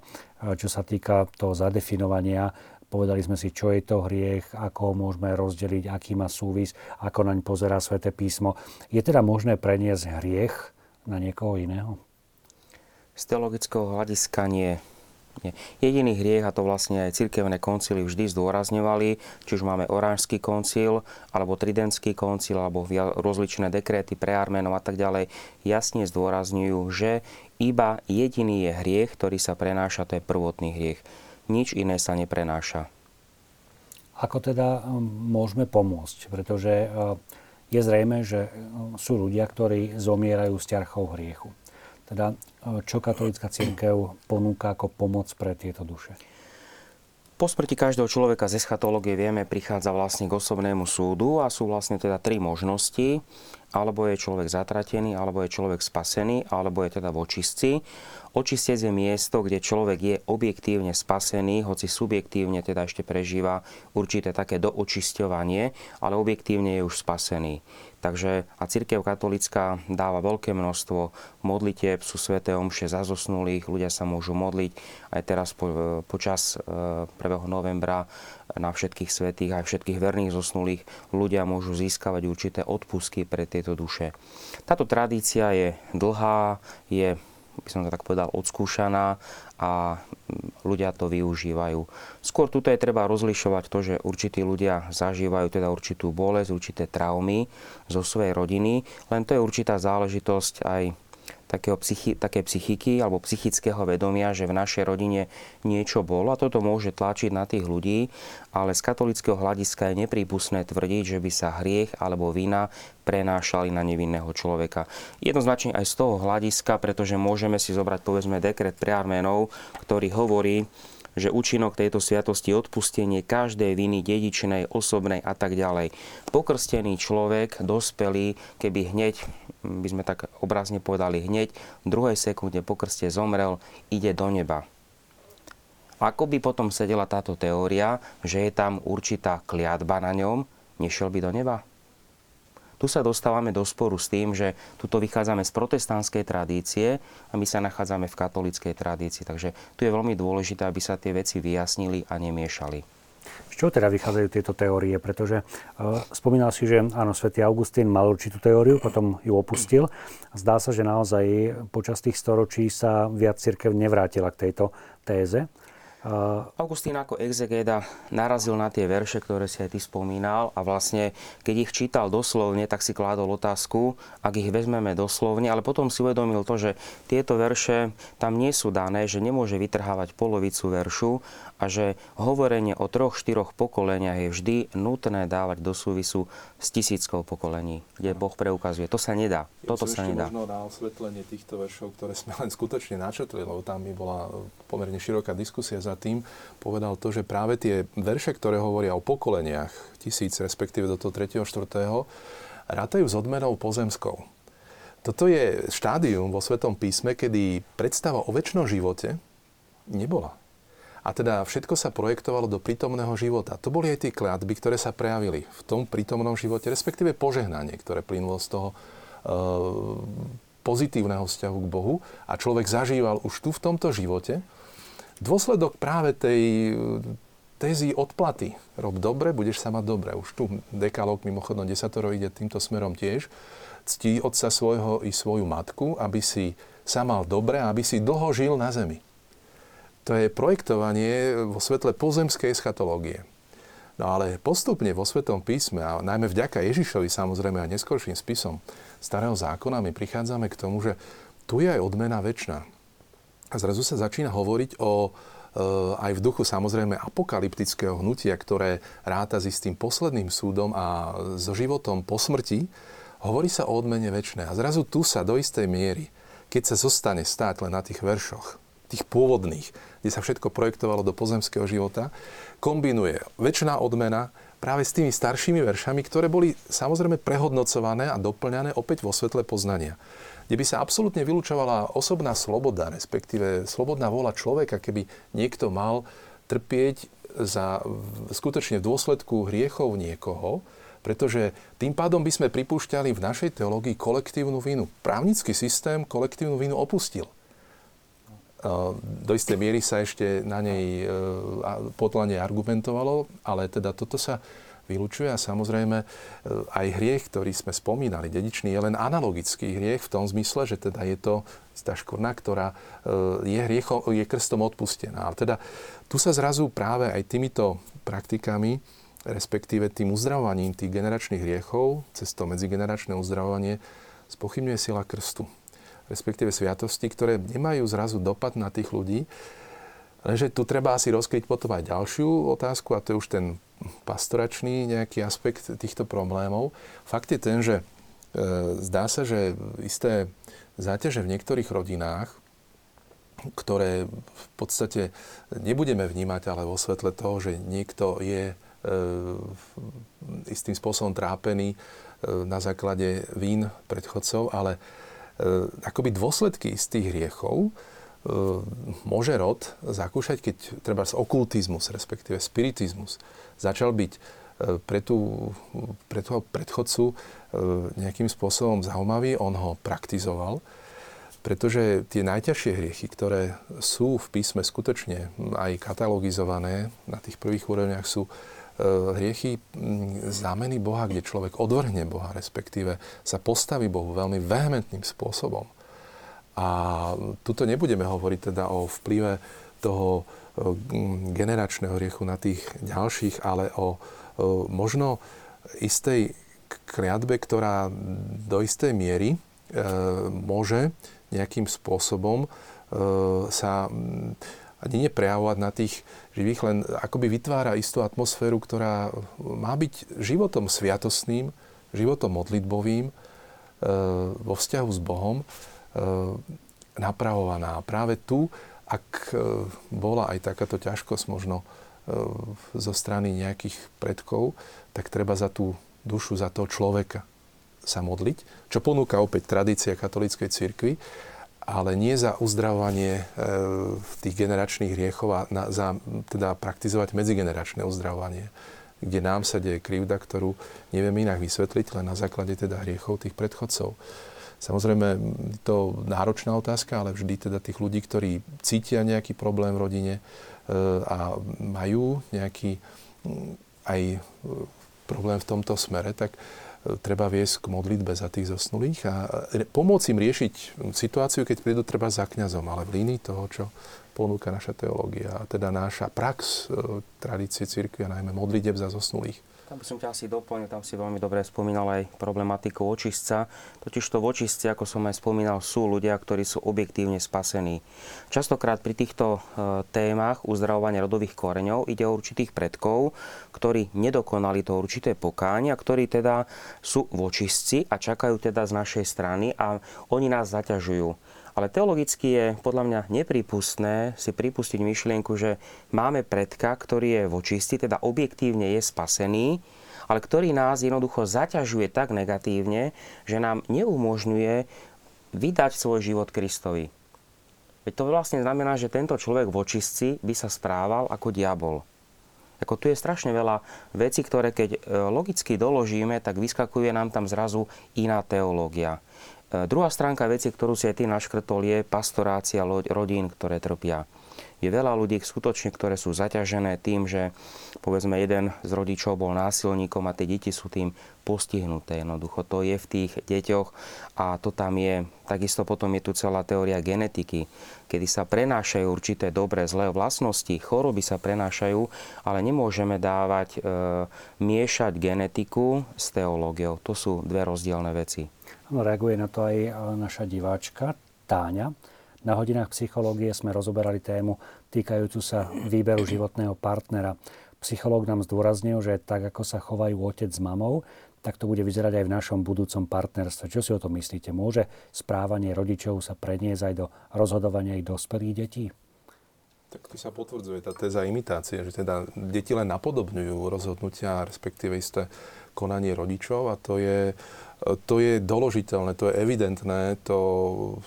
čo sa týka toho zadefinovania. Povedali sme si, čo je to hriech, ako ho môžeme rozdeliť, aký má súvis, ako naň pozerá Sväté písmo. Je teda možné preniesť hriech na niekoho iného? Z teologického hľadiska nie. nie. Jediný hriech, a to vlastne aj cirkevné koncíly vždy zdôrazňovali, či už máme Oranžský koncíl, alebo Tridentský koncíl, alebo rozličné dekréty pre Arménov a tak ďalej, jasne zdôrazňujú, že iba jediný je hriech, ktorý sa prenáša, to je prvotný hriech. Nič iné sa neprenáša. Ako teda môžeme pomôcť? Pretože je zrejme, že sú ľudia, ktorí zomierajú s ťarchou hriechu. Teda, čo katolícka cirkev ponúka ako pomoc pre tieto duše? Po smrti každého človeka z eschatológie vieme, prichádza vlastne k osobnému súdu a sú vlastne teda tri možnosti. Alebo je človek zatratený, alebo je človek spasený, alebo je teda v očistci. Očistec je miesto, kde človek je objektívne spasený, hoci subjektívne teda ešte prežíva určité také doočisťovanie, ale objektívne je už spasený. Takže a cirkev katolícka dáva veľké množstvo modlitieb, sú sväté omše za zosnulých, ľudia sa môžu modliť aj teraz po, počas prvého novembra na všetkých svätých, aj všetkých verných zosnulých. Ľudia môžu získavať určité odpustky pre tieto duše. Táto tradícia je dlhá, je, by som to tak povedal, odskúšaná a ľudia to využívajú. Skôr tuto je treba rozlišovať to, že určití ľudia zažívajú teda určitú bolesť, určité traumy zo svojej rodiny, len to je určitá záležitosť aj takého psychi- také psychiky alebo psychického vedomia, že v našej rodine niečo bolo a toto môže tlačiť na tých ľudí, ale z katolíckeho hľadiska je neprípustné tvrdiť, že by sa hriech alebo vina prenášali na nevinného človeka. Jednoznačne aj z toho hľadiska, pretože môžeme si zobrať povedzme dekret pre Arménov, ktorý hovorí, že účinok tejto sviatosti je odpustenie každej viny dedičnej, osobnej a tak ďalej. Pokrstený človek, dospelý, keby hneď, by sme tak obrazne povedali, hneď v druhej sekunde po krste zomrel, ide do neba. Ako by potom sedela táto teória, že je tam určitá kliatba na ňom, nešiel by do neba? Tu sa dostávame do sporu s tým, že tuto vychádzame z protestantskej tradície a my sa nachádzame v katolíckej tradícii. Takže tu je veľmi dôležité, aby sa tie veci vyjasnili a nemiešali. Z čoho teda vychádzajú tieto teórie? Pretože uh, spomínal si, že áno, svätý Augustín mal určitú teóriu, potom ju opustil. Zdá sa, že naozaj počas tých storočí sa viac cirkev nevrátila k tejto téze. Augustín ako exegéta narazil na tie verše, ktoré si aj ty spomínal a vlastne, keď ich čítal doslovne, tak si kládol otázku, ak ich vezmeme doslovne, ale potom si uvedomil to, že tieto verše tam nie sú dané, že nemôže vytrhávať polovicu veršu a že hovorenie o troch, štyroch pokoleniach je vždy nutné dávať do súvisu s tisíckou pokolení, kde Boh preukazuje. To sa nedá. Toto sa nedá. Možno na osvetlenie týchto veršov, ktoré sme len skutočne načetli, lebo tam by bola pomerne široká diskusia za tým, povedal to, že práve tie verše, ktoré hovoria o pokoleniach tisíc, respektíve do toho tretieho, štvrtého, rátajú s odmenou pozemskou. Toto je štádium vo Svätom písme, kedy predstava o večnom živote nebola. A teda všetko sa projektovalo do prítomného života. To boli aj tie kliatby, ktoré sa prejavili v tom prítomnom živote, respektíve požehnanie, ktoré plynulo z toho e, pozitívneho vzťahu k Bohu a človek zažíval už tu v tomto živote dôsledok práve tej tézy odplaty. Rob dobre, budeš sa mať dobre. Už tu dekalóg, mimochodom desatoro, ide týmto smerom tiež. Ctí otca svojho i svoju matku, aby si sa mal dobre a aby si dlho žil na zemi. To je projektovanie vo svetle pozemskej eschatológie. No ale postupne vo Svätom písme, a najmä vďaka Ježišovi samozrejme a neskorším spisom Starého zákona, my prichádzame k tomu, že tu je aj odmena večná. A zrazu sa začína hovoriť o, e, aj v duchu samozrejme apokalyptického hnutia, ktoré ráta s istým posledným súdom a so životom po smrti, hovorí sa o odmene večnej. A zrazu tu sa do istej miery, keď sa zostane stáť len na tých veršoch, tých pôvodných, kde sa všetko projektovalo do pozemského života, kombinuje večná odmena práve s tými staršími veršami, ktoré boli samozrejme prehodnocované a doplňané opäť vo svetle poznania. Kde by sa absolútne vylúčovala osobná sloboda, respektíve slobodná vôľa človeka, keby niekto mal trpieť za skutočne v dôsledku hriechov niekoho, pretože tým pádom by sme pripúšťali v našej teológii kolektívnu vinu. Právnický systém kolektívnu vinu opustil. Do istej miery sa ešte na nej podľa nej argumentovalo, ale teda toto sa vylučuje a samozrejme aj hriech, ktorý sme spomínali, dedičný, je len analogický hriech v tom zmysle, že teda je to tá škvrna, ktorá je hriechom, je krstom odpustená. Ale teda tu sa zrazu práve aj týmito praktikami, respektíve tým uzdravovaním tých generačných hriechov, cez to medzigeneračné uzdravovanie, spochybňuje sila krstu. Respektíve sviatosti, ktoré nemajú zrazu dopad na tých ľudí. Lenže tu treba asi rozkryť potom aj ďalšiu otázku, a to je už ten pastoračný nejaký aspekt týchto problémov. Fakt je ten, že e, zdá sa, že isté záťaže v niektorých rodinách, ktoré v podstate nebudeme vnímať, ale vo svetle toho, že niekto je e, istým spôsobom trápený e, na základe vín predchodcov, ale e, akoby dôsledky istých hriechov môže rod zakúšať, keď treba okultizmus, respektíve spiritizmus, začal byť pre, tú, pre toho predchodcu nejakým spôsobom zaujímavý, on ho praktizoval, pretože tie najťažšie hriechy, ktoré sú v písme skutočne aj katalogizované na tých prvých úrovniach, sú hriechy zámeny Boha, kde človek odvrhne Boha, respektíve sa postaví Bohu veľmi vehementným spôsobom. A tuto nebudeme hovoriť teda o vplyve toho generačného hriechu na tých ďalších, ale o možno istej kliatbe, ktorá do istej miery môže nejakým spôsobom sa ani neprejavovať na tých živých, len akoby vytvára istú atmosféru, ktorá má byť životom sviatostným, životom modlitbovým vo vzťahu s Bohom napravovaná. Práve tu, ak bola aj takáto ťažkosť možno zo strany nejakých predkov, tak treba za tú dušu, za toho človeka sa modliť, čo ponúka opäť tradícia katolíckej cirkvi, ale nie za uzdravovanie tých generačných hriechov a na, za teda praktizovať medzigeneračné uzdravovanie, kde nám sa deje krivda, ktorú neviem inak vysvetliť, len na základe teda hriechov tých predchodcov. Samozrejme, je to náročná otázka, ale vždy teda tých ľudí, ktorí cítia nejaký problém v rodine a majú nejaký aj problém v tomto smere, tak treba viesť k modlitbe za tých zosnulých a pomôcť im riešiť situáciu, keď prídu treba za kňazom, ale v línii toho, čo ponúka naša teológia, teda náša prax tradície cirkvi a najmä modlitieb za zosnulých. Tam by som ťa asi doplnil, tam si veľmi dobre spomínal aj problematiku očistca. Totižto v očistci, ako som aj spomínal, sú ľudia, ktorí sú objektívne spasení. Častokrát pri týchto témach uzdravovania rodových koreňov ide o určitých predkov, ktorí nedokonali to určité pokánie, ktorí teda sú v očistci a čakajú teda z našej strany a oni nás zaťažujú. Ale teologicky je podľa mňa neprípustné si pripustiť myšlienku, že máme predka, ktorý je v očisti, teda objektívne je spasený, ale ktorý nás jednoducho zaťažuje tak negatívne, že nám neumožňuje vydať svoj život Kristovi. Veď to vlastne znamená, že tento človek v očistci by sa správal ako diabol. Ako tu je strašne veľa vecí, ktoré keď logicky doložíme, tak vyskakuje nám tam zrazu iná teológia. Druhá stránka veci, ktorú si aj ty naškrtol, je pastorácia rodín, ktoré trpia. Je veľa ľudí skutočne, ktoré sú zaťažené tým, že povedzme jeden z rodičov bol násilníkom a tie deti sú tým postihnuté. Jednoducho to je v tých deťoch a to tam je. Takisto potom je tu celá teória genetiky, kedy sa prenášajú určité dobré, zlé vlastnosti, choroby sa prenášajú, ale nemôžeme dávať, e, miešať genetiku s teológiou. To sú dve rozdielne veci. Reaguje na to aj naša diváčka Táňa. Na hodinách psychológie sme rozoberali tému týkajúcu sa výberu životného partnera. Psychológ nám zdôraznil, že tak, ako sa chovajú otec s mamou, tak to bude vyzerať aj v našom budúcom partnerstve. Čo si o tom myslíte? Môže správanie rodičov sa preniesť aj do rozhodovania aj dospelých detí? Tak tu sa potvrdzuje tá téza imitácie, že teda deti len napodobňujú rozhodnutia, respektíve isté konanie rodičov, a to je, to je doložiteľné, to je evidentné, to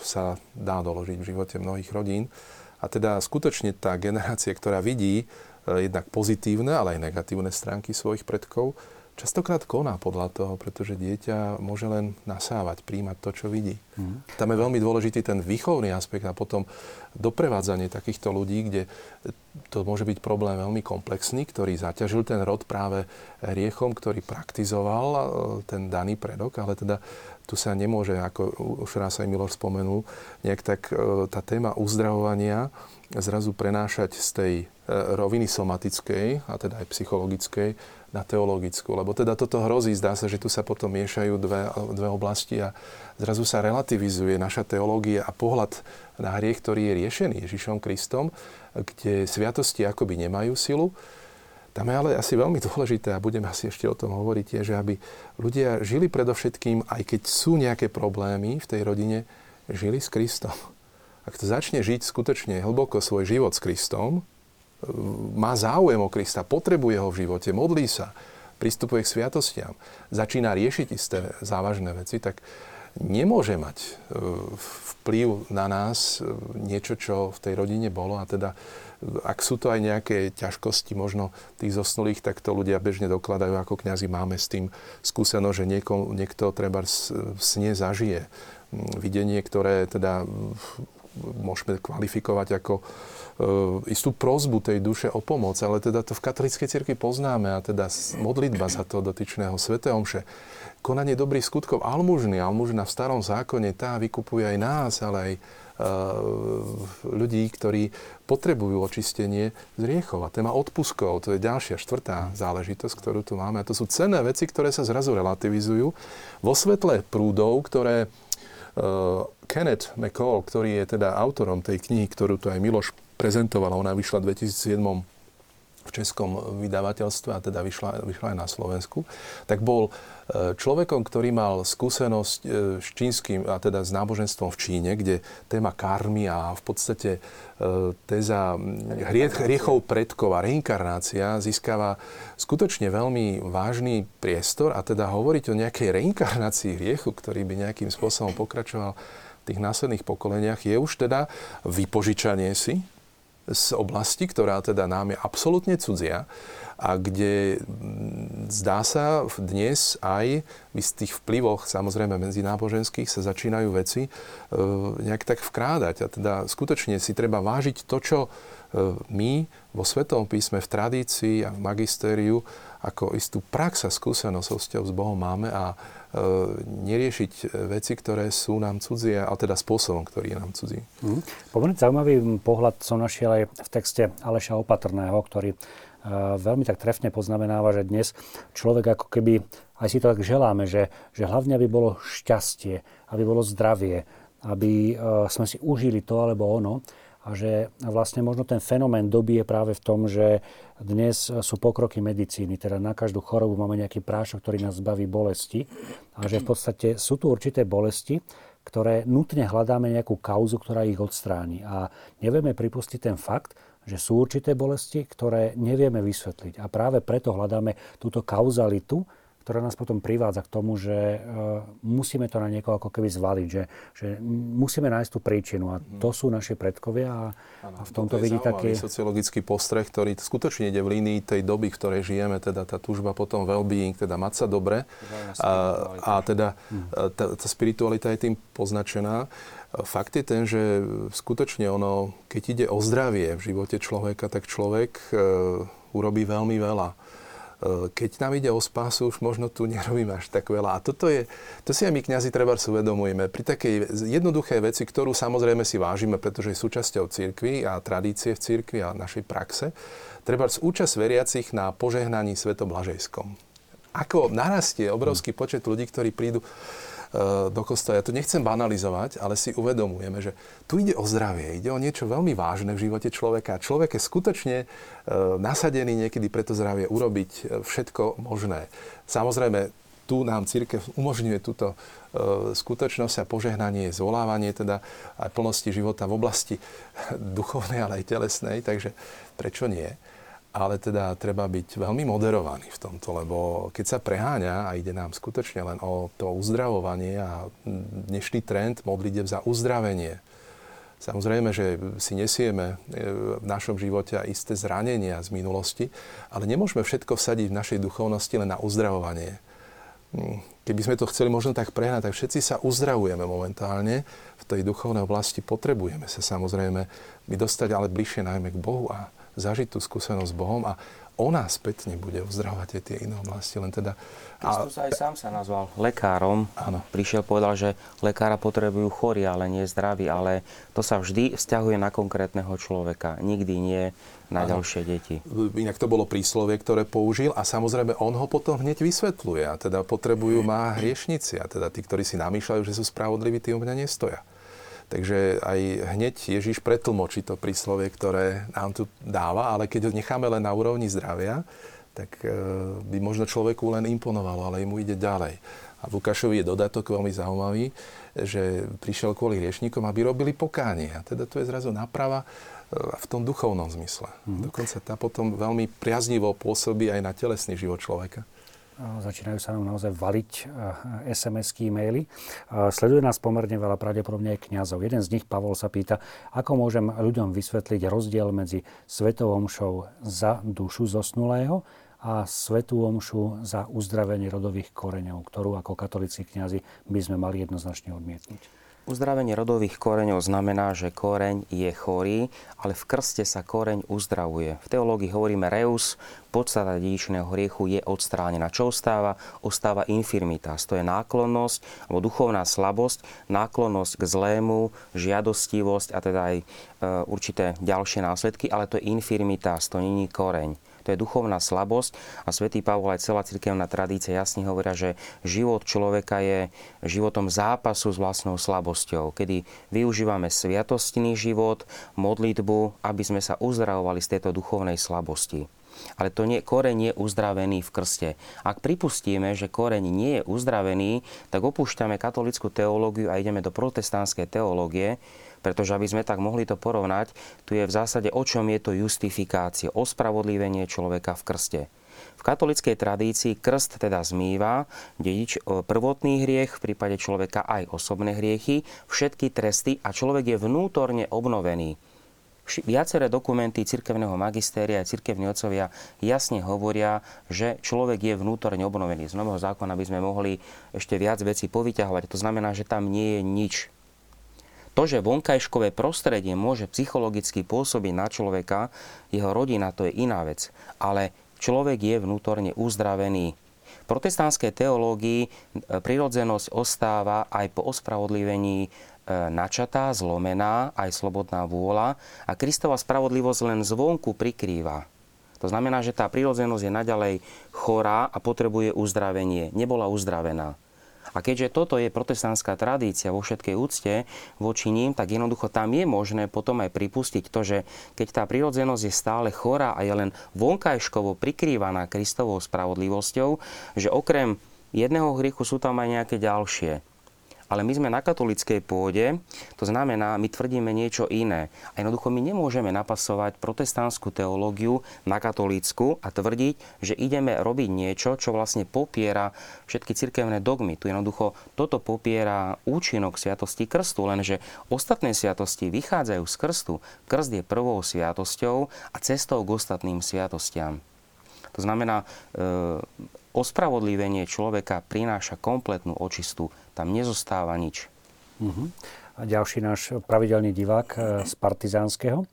sa dá doložiť v živote mnohých rodín. A teda skutočne tá generácia, ktorá vidí jednak pozitívne, ale aj negatívne stránky svojich predkov, častokrát koná podľa toho, pretože dieťa môže len nasávať, príjmať to, čo vidí. Mm. Tam je veľmi dôležitý ten výchovný aspekt a potom doprevádzanie takýchto ľudí, kde to môže byť problém veľmi komplexný, ktorý zaťažil ten rod práve hriechom, ktorý praktizoval ten daný predok, ale teda tu sa nemôže, ako už raz aj Miloš spomenul, nejak tak tá téma uzdravovania zrazu prenášať z tej roviny somatickej, a teda aj psychologickej, na teologickú. Lebo teda toto hrozí, zdá sa, že tu sa potom miešajú dve, dve oblasti a zrazu sa relativizuje naša teológia a pohľad na hriech, ktorý je riešený Ježišom Kristom, kde sviatosti akoby nemajú silu. Tam je ale asi veľmi dôležité, a budeme asi ešte o tom hovoriť, je, že aby ľudia žili predovšetkým, aj keď sú nejaké problémy v tej rodine, žili s Kristom. Ak to začne žiť skutočne hlboko svoj život s Kristom, má záujem o Krista, potrebuje ho v živote, modlí sa, pristupuje k sviatostiam, začína riešiť isté závažné veci, tak nemôže mať vplyv na nás niečo, čo v tej rodine bolo. A teda, ak sú to aj nejaké ťažkosti možno tých zosnulých, tak to ľudia bežne dokladajú, ako kňazi máme s tým skúsenosť, že niekom, niekto treba sne zažije videnie, ktoré teda môžeme kvalifikovať ako istú prosbu tej duše o pomoc, ale teda to v katolíckej cirkvi poznáme, a teda modlitba za to dotyčného, sväté omše, konanie dobrých skutkov, almužny, almužna v starom zákone, tá vykupuje aj nás, ale aj ľudí, ktorí potrebujú očistenie z hriechov. A téma odpustkov, to je ďalšia, štvrtá záležitosť, ktorú tu máme. A to sú cenné veci, ktoré sa zrazu relativizujú vo svetle prúdov, ktoré Kenneth McCall, ktorý je teda autorom tej knihy, ktorú tu aj Miloš prezentoval, ona vyšla v dvetisícsedem v českom vydavateľstve a teda vyšla, vyšla aj na Slovensku, tak bol človekom, ktorý mal skúsenosť s čínskym, a teda s náboženstvom v Číne, kde téma karmy a v podstate téza hriechov predkov a reinkarnácia získava skutočne veľmi vážny priestor, a teda hovoriť o nejakej reinkarnácii hriechu, ktorý by nejakým spôsobom pokračoval v tých následných pokoleniach, je už teda vypožičanie si z oblasti, ktorá teda nám je absolútne cudzia a kde zdá sa dnes aj v istých vplyvoch, samozrejme medzináboženských, sa začínajú veci nejak tak vkrádať. A teda skutočne si treba vážiť to, čo my vo Svetom písme, v tradícii a v magistériu ako istú prax a skúsenosť s Bohom máme, a neriešiť veci, ktoré sú nám cudzie, ale teda spôsobom, ktorý je nám cudzí. Mm. Pomerne zaujímavý pohľad som našiel aj v texte Aleša Opatrného, ktorý uh, veľmi tak trefne poznamenáva, že dnes človek ako keby, aj si to tak želáme, že, že hlavne aby bolo šťastie, aby bolo zdravie, aby uh, sme si užili to alebo ono. A že vlastne možno ten fenomén doby je práve v tom, že dnes sú pokroky medicíny, teda na každú chorobu máme nejaký prášok, ktorý nás zbaví bolesti, a že v podstate sú tu určité bolesti, ktoré nutne hľadáme nejakú kauzu, ktorá ich odstráni. A nevieme pripustiť ten fakt, že sú určité bolesti, ktoré nevieme vysvetliť. A práve preto hľadáme túto kauzalitu, ktorá nás potom privádza k tomu, že musíme to na niekoho ako keby zvaliť, že, že musíme nájsť tú príčinu. A to sú naši predkovia, a, ano, a v tomto vidí taký sociologický postreh, ktorý skutočne ide v línii tej doby, v ktorej žijeme, teda tá túžba potom well-being, teda mať sa dobre. A, a teda tá, tá spiritualita je tým poznačená. Fakt je ten, že skutočne ono, keď ide o zdravie v živote človeka, tak človek e, urobí veľmi veľa. Keď nám ide o spásu, už možno tu nerobíme až tak veľa. A toto je, to si aj my kňazi trebárs uvedomujeme. Pri takej jednoduchej veci, ktorú samozrejme si vážime, pretože je súčasťou cirkvi a tradície v cirkvi a našej praxe, trebárs účasť veriacich na požehnaní Svätoblažejskom. Ako narastie obrovský počet ľudí, ktorí prídu do kostola. Ja to nechcem banalizovať, ale si uvedomujeme, že tu ide o zdravie, ide o niečo veľmi vážne v živote človeka. Človek je skutočne nasadený niekedy pre to zdravie urobiť všetko možné. Samozrejme, tu nám cirkev umožňuje túto skutočnosť a požehnanie, zvolávanie teda aj plnosti života v oblasti duchovnej, ale aj telesnej, takže prečo nie? Ale teda treba byť veľmi moderovaný v tomto, lebo keď sa preháňa a ide nám skutočne len o to uzdravovanie a dnešný trend modlitev za uzdravenie. Samozrejme, že si nesieme v našom živote isté zranenia z minulosti, ale nemôžeme všetko vsadiť v našej duchovnosti len na uzdravovanie. Keby sme to chceli možno tak prehnať, tak všetci sa uzdravujeme momentálne. V tej duchovnej oblasti potrebujeme sa samozrejme vydostať ale bližšie najmä k Bohu a zažiť tú skúsenosť s Bohom a ona spätne bude uzdravovať aj tie iné oblasti. Len teda... Kristus aj sám sa nazval lekárom. Áno. Prišiel, povedal, že lekára potrebujú chorí, ale nie zdraví, ale to sa vždy vzťahuje na konkrétneho človeka. Nikdy nie na Áno. ďalšie deti. Inak to bolo príslovie, ktoré použil a samozrejme on ho potom hneď vysvetľuje. A teda potrebujú ma hriešnici. A teda tí, ktorí si namýšľajú, že sú spravodliví, tí u mňa nestoja. Takže aj hneď Ježiš pretlmočí to príslovie, ktoré nám tu dáva, ale keď ho necháme len na úrovni zdravia, tak by možno človeku len imponovalo, ale mu ide ďalej. A v Lukášovi je dodatok veľmi zaujímavý, že prišiel kvôli hriešnikom, aby robili pokánie. A teda to je zrazu naprava v tom duchovnom zmysle. Mm. Dokonca tá potom veľmi priaznivo pôsobí aj na telesný život človeka. Začínajú sa nám naozaj valiť es em esky, e-maily. Sleduje nás pomerne veľa pravdepodobne aj kňazov. Jeden z nich, Pavol, sa pýta, ako môžem ľuďom vysvetliť rozdiel medzi svetou omšou za dušu zosnulého a svetú omšu za uzdravenie rodových koreňov, ktorú ako katolíci kňazi by sme mali jednoznačne odmietniť. Uzdravenie rodových koreňov znamená, že koreň je chorý, ale v krste sa koreň uzdravuje. V teológii hovoríme reus, podstata dedičného hriechu je odstránená. Čo ostáva? Ostáva infirmitas. To je náklonnosť, alebo duchovná slabosť, náklonnosť k zlému, žiadostivosť a teda aj e, určité ďalšie následky, ale to je infirmitas, to nie je koreň. To je duchovná slabosť a svätý Pavol aj celá cirkevná tradícia jasne hovoria, že život človeka je životom zápasu s vlastnou slabosťou, kedy využívame sviatostný život, modlitbu, aby sme sa uzdravovali z tejto duchovnej slabosti. Ale to nie, koreň je uzdravený v krste. Ak pripustíme, že koreň nie je uzdravený, tak opúšťame katolícku teológiu a ideme do protestantskej teológie, pretože aby sme tak mohli to porovnať, tu je v zásade o čom je to justifikácia, ospravodlivenie človeka v krste. V katolíckej tradícii krst teda zmýva dedič prvotný hriech, v prípade človeka aj osobné hriechy, všetky tresty a človek je vnútorne obnovený. Viaceré dokumenty cirkevného magistéria a cirkevní otcovia jasne hovoria, že človek je vnútorne obnovený. Z nového zákona by sme mohli ešte viac vecí povyťahovať. To znamená, že tam nie je nič. To, že vonkajškové prostredie môže psychologicky pôsobiť na človeka, jeho rodina, to je iná vec. Ale človek je vnútorne uzdravený. V protestantskej teológii prirodzenosť ostáva aj po ospravodlivení načatá, zlomená, aj slobodná vôľa a Kristova spravodlivosť len zvonku prikrýva. To znamená, že tá prirodzenosť je naďalej chorá a potrebuje uzdravenie. Nebola uzdravená. A keďže toto je protestantská tradícia vo všetkej úcte voči ním, tak jednoducho tam je možné potom aj pripustiť to, že keď tá prirodzenosť je stále chorá a je len vonkajškovo prikrývaná Kristovou spravodlivosťou, že okrem jedného hriechu sú tam aj nejaké ďalšie. Ale my sme na katolíckej pôde, to znamená, my tvrdíme niečo iné. A jednoducho my nemôžeme napasovať protestantskú teológiu na katolícku a tvrdiť, že ideme robiť niečo, čo vlastne popiera všetky cirkevné dogmy. Tu jednoducho toto popiera účinok sviatosti krstu, lenže ostatné sviatosti vychádzajú z krstu. Krst je prvou sviatosťou a cestou k ostatným sviatostiam. To znamená, e- ospravodlivenie človeka prináša kompletnú očistu. Tam nezostáva nič. Uh-huh. A ďalší náš pravidelný divák z Partizánskeho.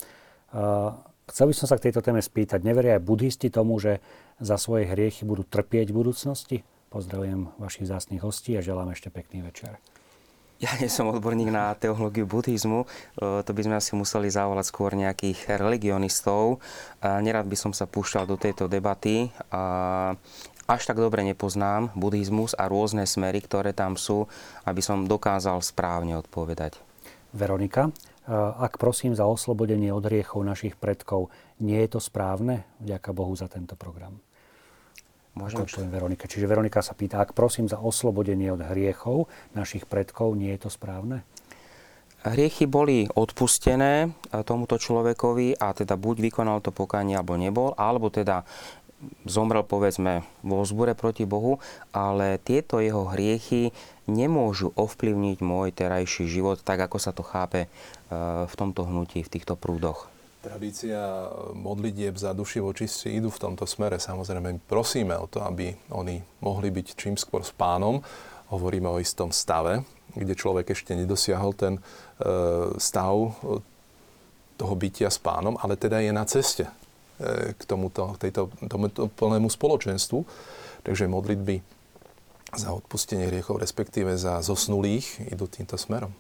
Chcel by som sa k tejto téme spýtať. Neveria aj buddhisti tomu, že za svoje hriechy budú trpieť v budúcnosti? Pozdravujem vašich vzácnych hostí a želám ešte pekný večer. Ja nie som odborník na teológiu buddhizmu, to by sme asi museli zavolať skôr nejakých religionistov. Nerad by som sa púšťal do tejto debaty. Až tak dobre nepoznám buddhizmus a rôzne smery, ktoré tam sú, aby som dokázal správne odpovedať. Veronika, ak prosím za oslobodenie od hriechov našich predkov, nie je to správne? Vďaka Bohu za tento program. Môžem to Veronika. Čiže Veronika sa pýta, ak prosím za oslobodenie od hriechov našich predkov, nie je to správne? Hriechy boli odpustené tomuto človekovi a teda buď vykonal to pokánie, alebo nebol, alebo teda zomrel, povedzme, vo vzbure proti Bohu, ale tieto jeho hriechy nemôžu ovplyvniť môj terajší život, tak ako sa to chápe v tomto hnutí, v týchto prúdoch. Tradícia modlitieb za dušivo čistí idú v tomto smere. Samozrejme, prosíme o to, aby oni mohli byť čím skôr s Pánom. Hovoríme o istom stave, kde človek ešte nedosiahol ten stav toho bytia s Pánom, ale teda je na ceste k tomuto, tejto, tomuto plnému spoločenstvu. Takže modlitby za odpustenie hriechov, respektíve za zosnulých, idú týmto smerom.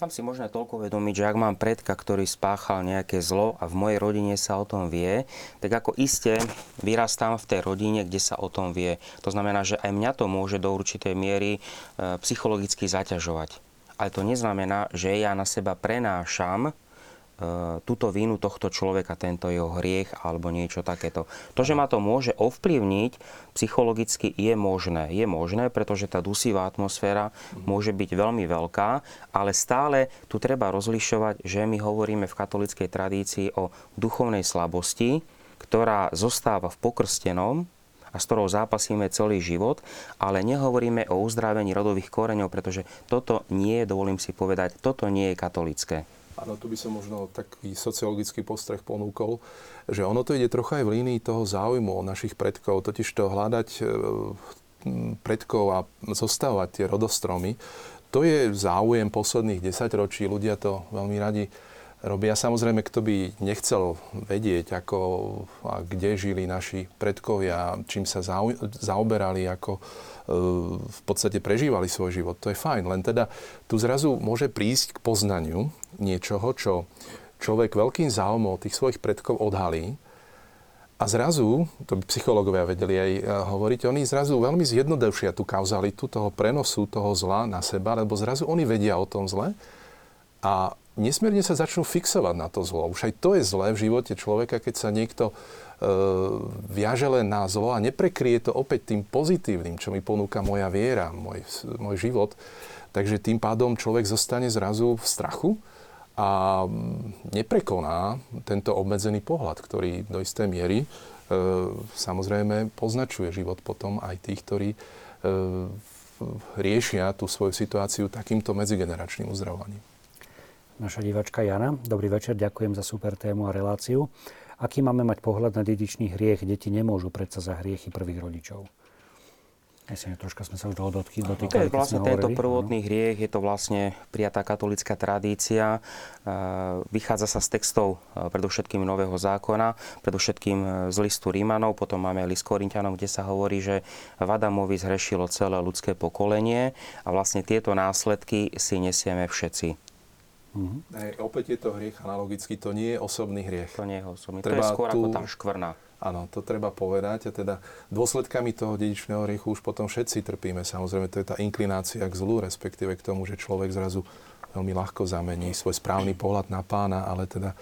Tam si možno toľko vedomiť, že ak mám predka, ktorý spáchal nejaké zlo a v mojej rodine sa o tom vie, tak ako iste vyrastám v tej rodine, kde sa o tom vie. To znamená, že aj mňa to môže do určitej miery psychologicky zaťažovať. Ale to neznamená, že ja na seba prenášam túto vinu tohto človeka, tento jeho hriech alebo niečo takéto. To, že ma to môže ovplyvniť psychologicky, je možné. Je možné, pretože tá dusivá atmosféra môže byť veľmi veľká, ale stále tu treba rozlišovať, že my hovoríme v katolíckej tradícii o duchovnej slabosti, ktorá zostáva v pokrstenom a s ktorou zápasíme celý život, ale nehovoríme o uzdravení rodových koreňov, pretože toto nie, dovolím si povedať, toto nie je katolícké. Áno, tu by som možno taký sociologický postreh ponúkol, že ono to ide trocha aj v línii toho záujmu o našich predkov, totiž to hľadať predkov a zostávať tie rodostromy. To je záujem posledných desaťročí, ľudia to veľmi radi robia. Samozrejme, kto by nechcel vedieť, ako a kde žili naši predkovia, čím sa zaoberali, ako v podstate prežívali svoj život. To je fajn, len teda tu zrazu môže prísť k poznaniu niečoho, čo človek veľkým záujmom tých svojich predkov odhalí a zrazu, to by psychológovia vedeli aj hovoriť, oni zrazu veľmi zjednodušia tú kauzalitu toho prenosu toho zla na seba, lebo zrazu oni vedia o tom zle a nesmierne sa začnú fixovať na to zlo. Už aj to je zlé v živote človeka, keď sa niekto viaže len na zlo a neprekrie to opäť tým pozitívnym, čo mi ponúka moja viera, môj, môj život. Takže tým pádom človek zostane zrazu v strachu a neprekoná tento obmedzený pohľad, ktorý do istej miery e, samozrejme poznačuje život potom aj tých, ktorí e, riešia tú svoju situáciu takýmto medzigeneračným uzdravovaním. Naša diváčka Jana, dobrý večer, ďakujem za super tému a reláciu. Aký máme mať pohľad na dedičný hriech? Deti nemôžu predsa za hriechy prvých rodičov. Myslím, že troška sme sa už dohodli, dotýkali. To je vlastne tento prvotný hriech, je to vlastne prijatá katolícka tradícia. Vychádza sa z textov predovšetkým Nového zákona, predovšetkým z listu Rímanov, potom máme list Korinťanom, kde sa hovorí, že v Adamovi zhrešilo celé ľudské pokolenie a vlastne tieto následky si nesieme všetci. Uh-huh. Aj, opäť je to hriech analogicky, to nie je osobný hriech. To nie je osobný, treba to je skôr tu, ako tá škvrna. Áno, to treba povedať a teda dôsledkami toho dedičného hriechu už potom všetci trpíme. Samozrejme, to je tá inklinácia k zlu, respektíve k tomu, že človek zrazu veľmi ľahko zamení svoj správny pohľad na Pána, ale teda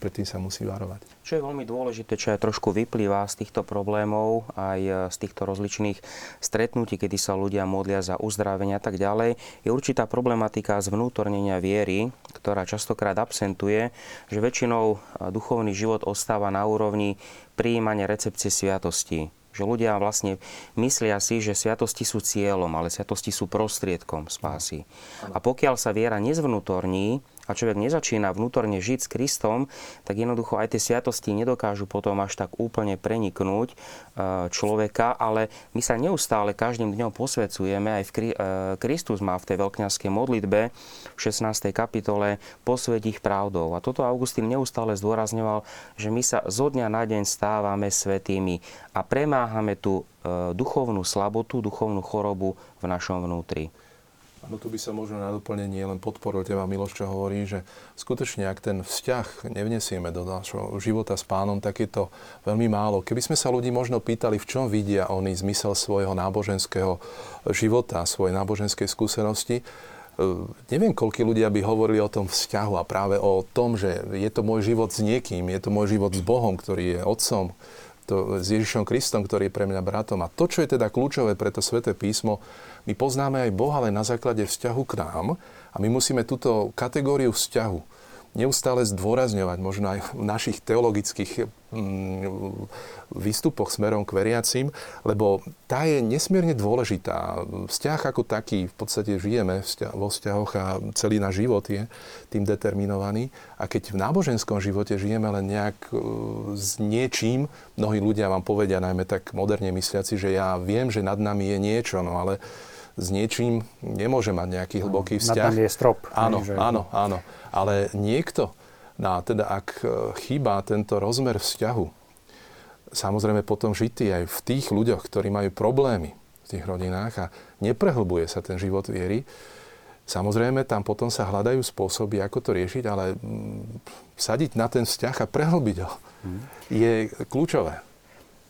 predtým sa musí varovať. Čo je veľmi dôležité, čo aj trošku vyplýva z týchto problémov, aj z týchto rozličných stretnutí, kedy sa ľudia modlia za uzdravenie a tak ďalej, je určitá problematika zvnútornenia viery, ktorá častokrát absentuje, že väčšinou duchovný život ostáva na úrovni prijímania recepcie sviatostí. Že ľudia vlastne myslia si, že sviatosti sú cieľom, ale sviatosti sú prostriedkom spásy. A pokiaľ sa viera nezvnútorní a človek nezačína vnútorne žiť s Kristom, tak jednoducho aj tie sviatosti nedokážu potom až tak úplne preniknúť človeka, ale my sa neustále každým dňom posvedzujeme, aj v Kristus má v tej veľkňazskej modlitbe v šestnástej kapitole posväť ich pravdou. A toto Augustín neustále zdôrazňoval, že my sa zo dňa na deň stávame svätými a premá Háme tú e, duchovnú slabotu, duchovnú chorobu v našom vnútri. No tu by sa možno na doplnenie len podporil teba, Miloš, čo hovorí, že skutočne, ak ten vzťah nevnesieme do našho života s Pánom, tak je to veľmi málo. Keby sme sa ľudí možno pýtali, v čom vidia oni zmysel svojho náboženského života, svojej náboženskej skúsenosti, neviem, koľko ľudia by hovorili o tom vzťahu a práve o tom, že je to môj život s niekým, je to môj život s Bohom, ktorý je Otcom, to s Ježišom Kristom, ktorý je pre mňa bratom. A to, čo je teda kľúčové pre to Sväté písmo, my poznáme aj Boha len na základe vzťahu k nám a my musíme túto kategóriu vzťahu neustále zdôrazňovať, možno aj v našich teologických výstupoch smerom k veriacim, lebo tá je nesmierne dôležitá. Vzťah ako taký, v podstate žijeme vo vzťahoch a celý náš život je tým determinovaný. A keď v náboženskom živote žijeme len nejak s niečím, mnohí ľudia vám povedia, najmä tak moderne mysliaci, že ja viem, že nad nami je niečo, no ale s niečím nemôže mať nejaký hlboký vzťah. Nad nami je strop. Áno, nie, že... áno, áno. Ale niekto, no teda ak chýba tento rozmer vzťahu, samozrejme potom žitý aj v tých ľuďoch, ktorí majú problémy v tých rodinách a neprehlbuje sa ten život viery, samozrejme tam potom sa hľadajú spôsoby, ako to riešiť, ale sadiť na ten vzťah a prehlbiť ho hmm. je kľúčové.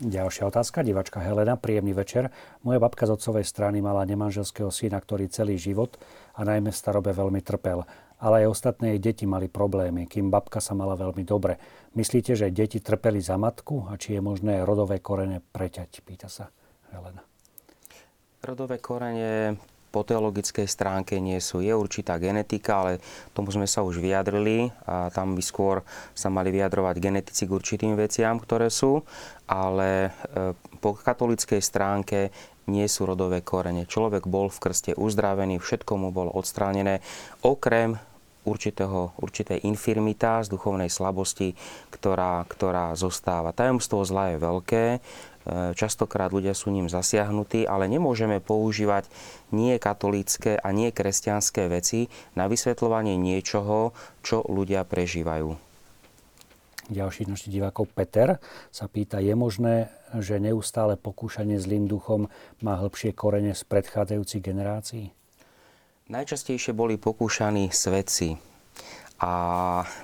Ďalšia otázka, divačka Helena, príjemný večer. Moja babka z otcovej strany mala nemanželského syna, ktorý celý život a najmä v starobe veľmi trpel. Ale aj ostatné jej deti mali problémy, kým babka sa mala veľmi dobre. Myslíte, že deti trpeli za matku a či je možné rodové korene preťať? Pýta sa Helena. Rodové korene po teologickej stránke nie sú. Je určitá genetika, ale tomu sme sa už vyjadrili a tam by skôr sa mali vyjadrovať genetici k určitým veciam, ktoré sú, ale po katolíckej stránke nie sú rodové korene. Človek bol v krste uzdravený, všetko mu bolo odstránené, okrem určitého, určitej infirmita z duchovnej slabosti, ktorá, ktorá zostáva. Tajomstvo zla je veľké, častokrát ľudia sú ním zasiahnutí, ale nemôžeme používať nie katolícke a nie kresťanské veci na vysvetľovanie niečoho, čo ľudia prežívajú. Ďalší našich divákov Peter sa pýta, je možné, že neustále pokúšanie zlým duchom má hĺbšie korene z predchádzajúcich generácií? Najčastejšie boli pokúšaní svedci. A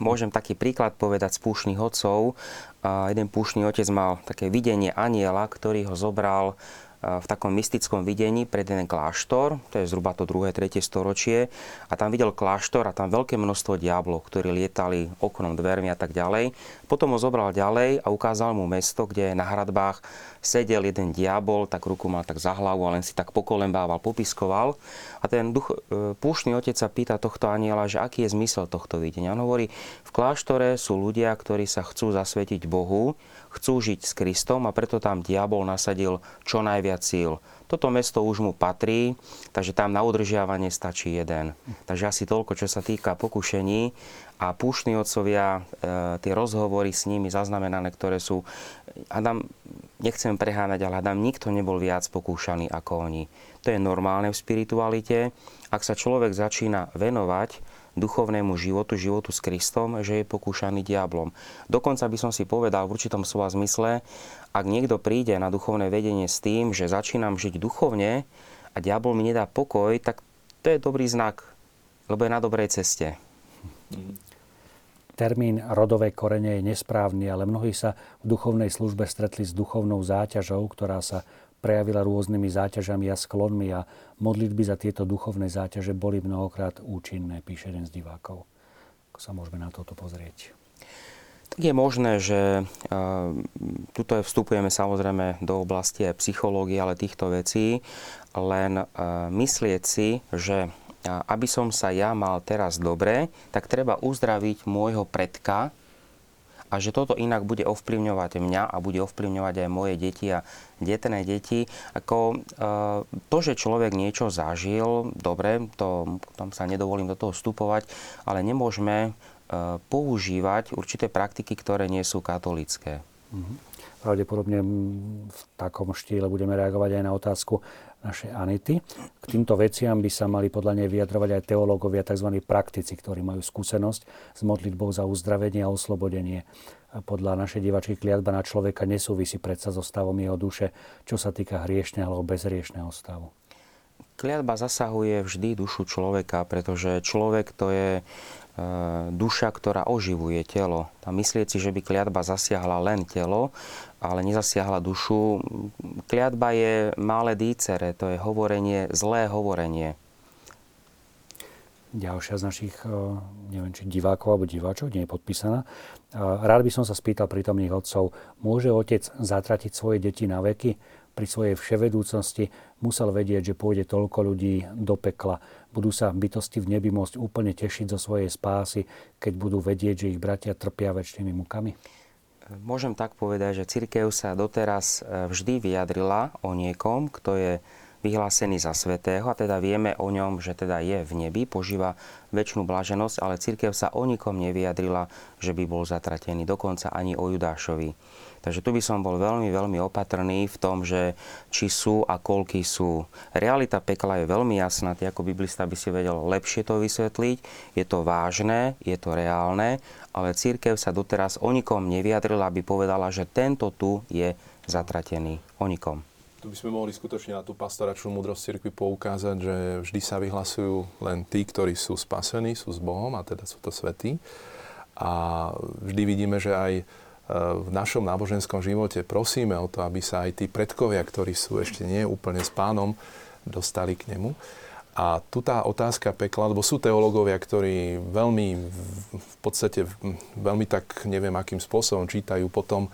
môžem taký príklad povedať z púšnych otcov. A jeden púšný otec mal také videnie anjela, ktorý ho zobral v takom mystickom videní pred jeden kláštor, to je zhruba to druhé tretie storočie, a tam videl kláštor a tam veľké množstvo diablov, ktorí lietali oknom, dvermi a tak ďalej. Potom ho zobral ďalej a ukázal mu mesto, kde na hradbách sedel jeden diabol, tak ruku mal tak za hlavu a len si tak pokolembával, popiskoval. A ten duch, púšný otec sa pýta tohto anjela, že aký je zmysel tohto videnia. On hovorí, v kláštore sú ľudia, ktorí sa chcú zasvetiť Bohu, chcú žiť s Kristom a preto tam diabol nasadil čo najviac síl. Toto mesto už mu patrí, takže tam na udržiavanie stačí jeden. Takže asi toľko, čo sa týka pokušení. A púšni otcovia, e, tie rozhovory s nimi zaznamenané, ktoré sú... Adam, nechcem preháňať, ale Adam, nikto nebol viac pokúšaný ako oni. To je normálne v spiritualite. Ak sa človek začína venovať duchovnému životu, životu s Kristom, že je pokúšaný diablom. Dokonca by som si povedal v určitom slova zmysle, ak niekto príde na duchovné vedenie s tým, že začínam žiť duchovne a diabol mi nedá pokoj, tak to je dobrý znak, lebo je na dobrej ceste. Termín rodové korene je nesprávny, ale mnohí sa v duchovnej službe stretli s duchovnou záťažou, ktorá sa prejavila rôznymi záťažami a sklonmi a modlitby za tieto duchovné záťaže boli mnohokrát účinné, píše jeden z divákov. Ako sa môžeme na toto pozrieť? Tak je možné, že e, tuto vstupujeme samozrejme do oblasti psychológie, ale týchto vecí, len e, myslieť si, že aby som sa ja mal teraz dobre, tak treba uzdraviť môjho predka, a že toto inak bude ovplyvňovať mňa a bude ovplyvňovať aj moje deti a detné deti. Ako to, že človek niečo zažil, dobre, to, tam sa nedovolím do toho vstupovať, ale nemôžeme používať určité praktiky, ktoré nie sú katolícké. Pravdepodobne v takom štýle budeme reagovať aj na otázku našej Anity. K týmto veciam by sa mali podľa nej vyjadrovať aj teológovia, tzv. Praktici, ktorí majú skúsenosť s modlitbou za uzdravenie a oslobodenie. Podľa našej divačky kliatba na človeka nesúvisí predsa so stavom jeho duše, čo sa týka hriešneho alebo bezhriešneho stavu. Kliatba zasahuje vždy dušu človeka, pretože človek to je duša, ktorá oživuje telo. A myslieť si, že by kliatba zasiahla len telo, ale nezasiahla dušu. Kliatba je malé dýcere, to je hovorenie, zlé hovorenie. Ďalšia z našich, neviem, či divákov alebo diváčov, nie je podpísaná. Rád by som sa spýtal prítomných otcov, môže otec zatratiť svoje deti na veky? Pri svojej vševedúcnosti musel vedieť, že pôjde toľko ľudí do pekla. Budú sa bytosti v nebi môcť úplne tešiť zo svojej spásy, keď budú vedieť, že ich bratia trpia večnými mukami? Môžem tak povedať, že cirkev sa doteraz vždy vyjadrila o niekom, kto je vyhlásený za svätého, a teda vieme o ňom, že teda je v nebi, požíva večnú blaženosť, ale cirkev sa o nikom nevyjadrila, že by bol zatratený, dokonca ani o Judášovi. Takže tu by som bol veľmi, veľmi opatrný v tom, že či sú a koľkí sú. Realita pekla je veľmi jasná, ty ako biblista by si vedel lepšie to vysvetliť, je to vážne, je to reálne, ale cirkev sa doteraz o nikom nevyjadrila, aby povedala, že tento tu je zatratený, o nikom. Tu by sme mohli skutočne na tú pastoračnú múdrosť cirkvi poukázať, že vždy sa vyhlasujú len tí, ktorí sú spasení, sú s Bohom, a teda sú to svätí. A vždy vidíme, že aj v našom náboženskom živote prosíme o to, aby sa aj tí predkovia, ktorí sú ešte nie úplne s Pánom, dostali k nemu. A tu tá otázka pekla, lebo sú teológovia, ktorí veľmi, v podstate veľmi tak, neviem akým spôsobom, čítajú potom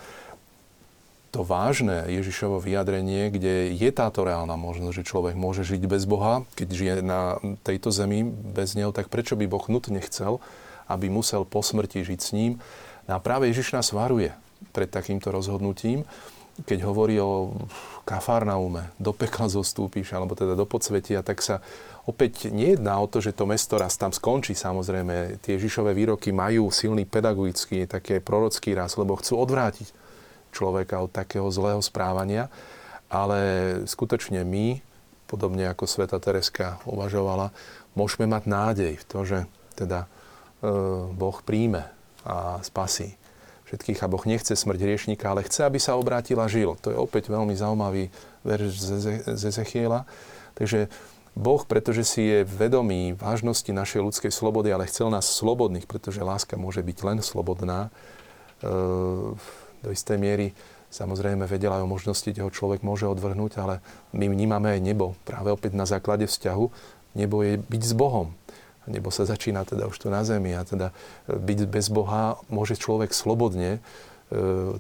to vážne Ježišovo vyjadrenie, kde je táto reálna možnosť, že človek môže žiť bez Boha, keď žije na tejto zemi bez neho, tak prečo by Boh nutne chcel, aby musel po smrti žiť s ním? No a práve Ježiš nás varuje pred takýmto rozhodnutím, keď hovorí o Kafarnaume, do pekla zostúpiš, alebo teda do podsvetia, tak sa opäť nejedná o to, že to mesto raz tam skončí, samozrejme. Tie Ježišové výroky majú silný pedagogický, taký prorocký raz, lebo chcú odvrátiť človeka od takého zlého správania, ale skutočne my, podobne ako Sveta Tereska uvažovala, môžeme mať nádej v to, že teda e, Boh príjme a spasí všetkých. A Boh nechce smrť hriešnika, ale chce, aby sa obrátil a žil. To je opäť veľmi zaujímavý verš z Ezechiela. Takže Boh, pretože si je vedomý vážnosti našej ľudskej slobody, ale chcel nás slobodných, pretože láska môže byť len slobodná, e, do istej miery samozrejme vedela aj o možnosti, kde ho človek môže odvrhnúť, ale my vnímame aj nebo. Práve opäť na základe vzťahu. Nebo je byť s Bohom. A nebo sa začína teda už tu na zemi. A teda byť bez Boha môže človek slobodne e,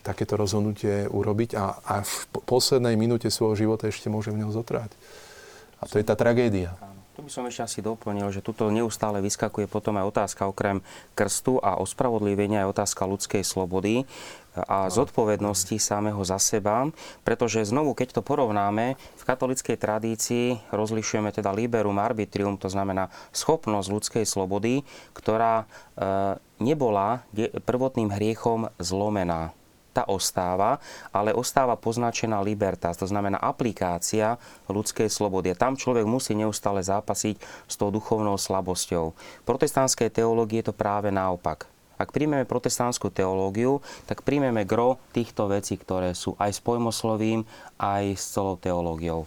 takéto rozhodnutie urobiť a, a v poslednej minúte svojho života ešte môže v neho zotrať. A to je tá tragédia. Tu by som ešte asi doplnil, že tuto neustále vyskakuje potom aj otázka okrem krstu a ospravodlivenia aj otázka ľudskej slobody a zodpovednosti samého za seba, pretože znovu, keď to porovnáme, v katolíckej tradícii rozlišujeme teda liberum arbitrium, to znamená schopnosť ľudskej slobody, ktorá nebola prvotným hriechom zlomená. Tá ostáva, ale ostáva označená libertas, to znamená aplikácia ľudskej slobody. A tam človek musí neustále zápasiť s tou duchovnou slabosťou. V protestantskej teológii je to práve naopak. Ak príjmeme protestantskú teológiu, tak príjmeme gro týchto vecí, ktoré sú aj s pojmoslovím, aj s celou teológiou.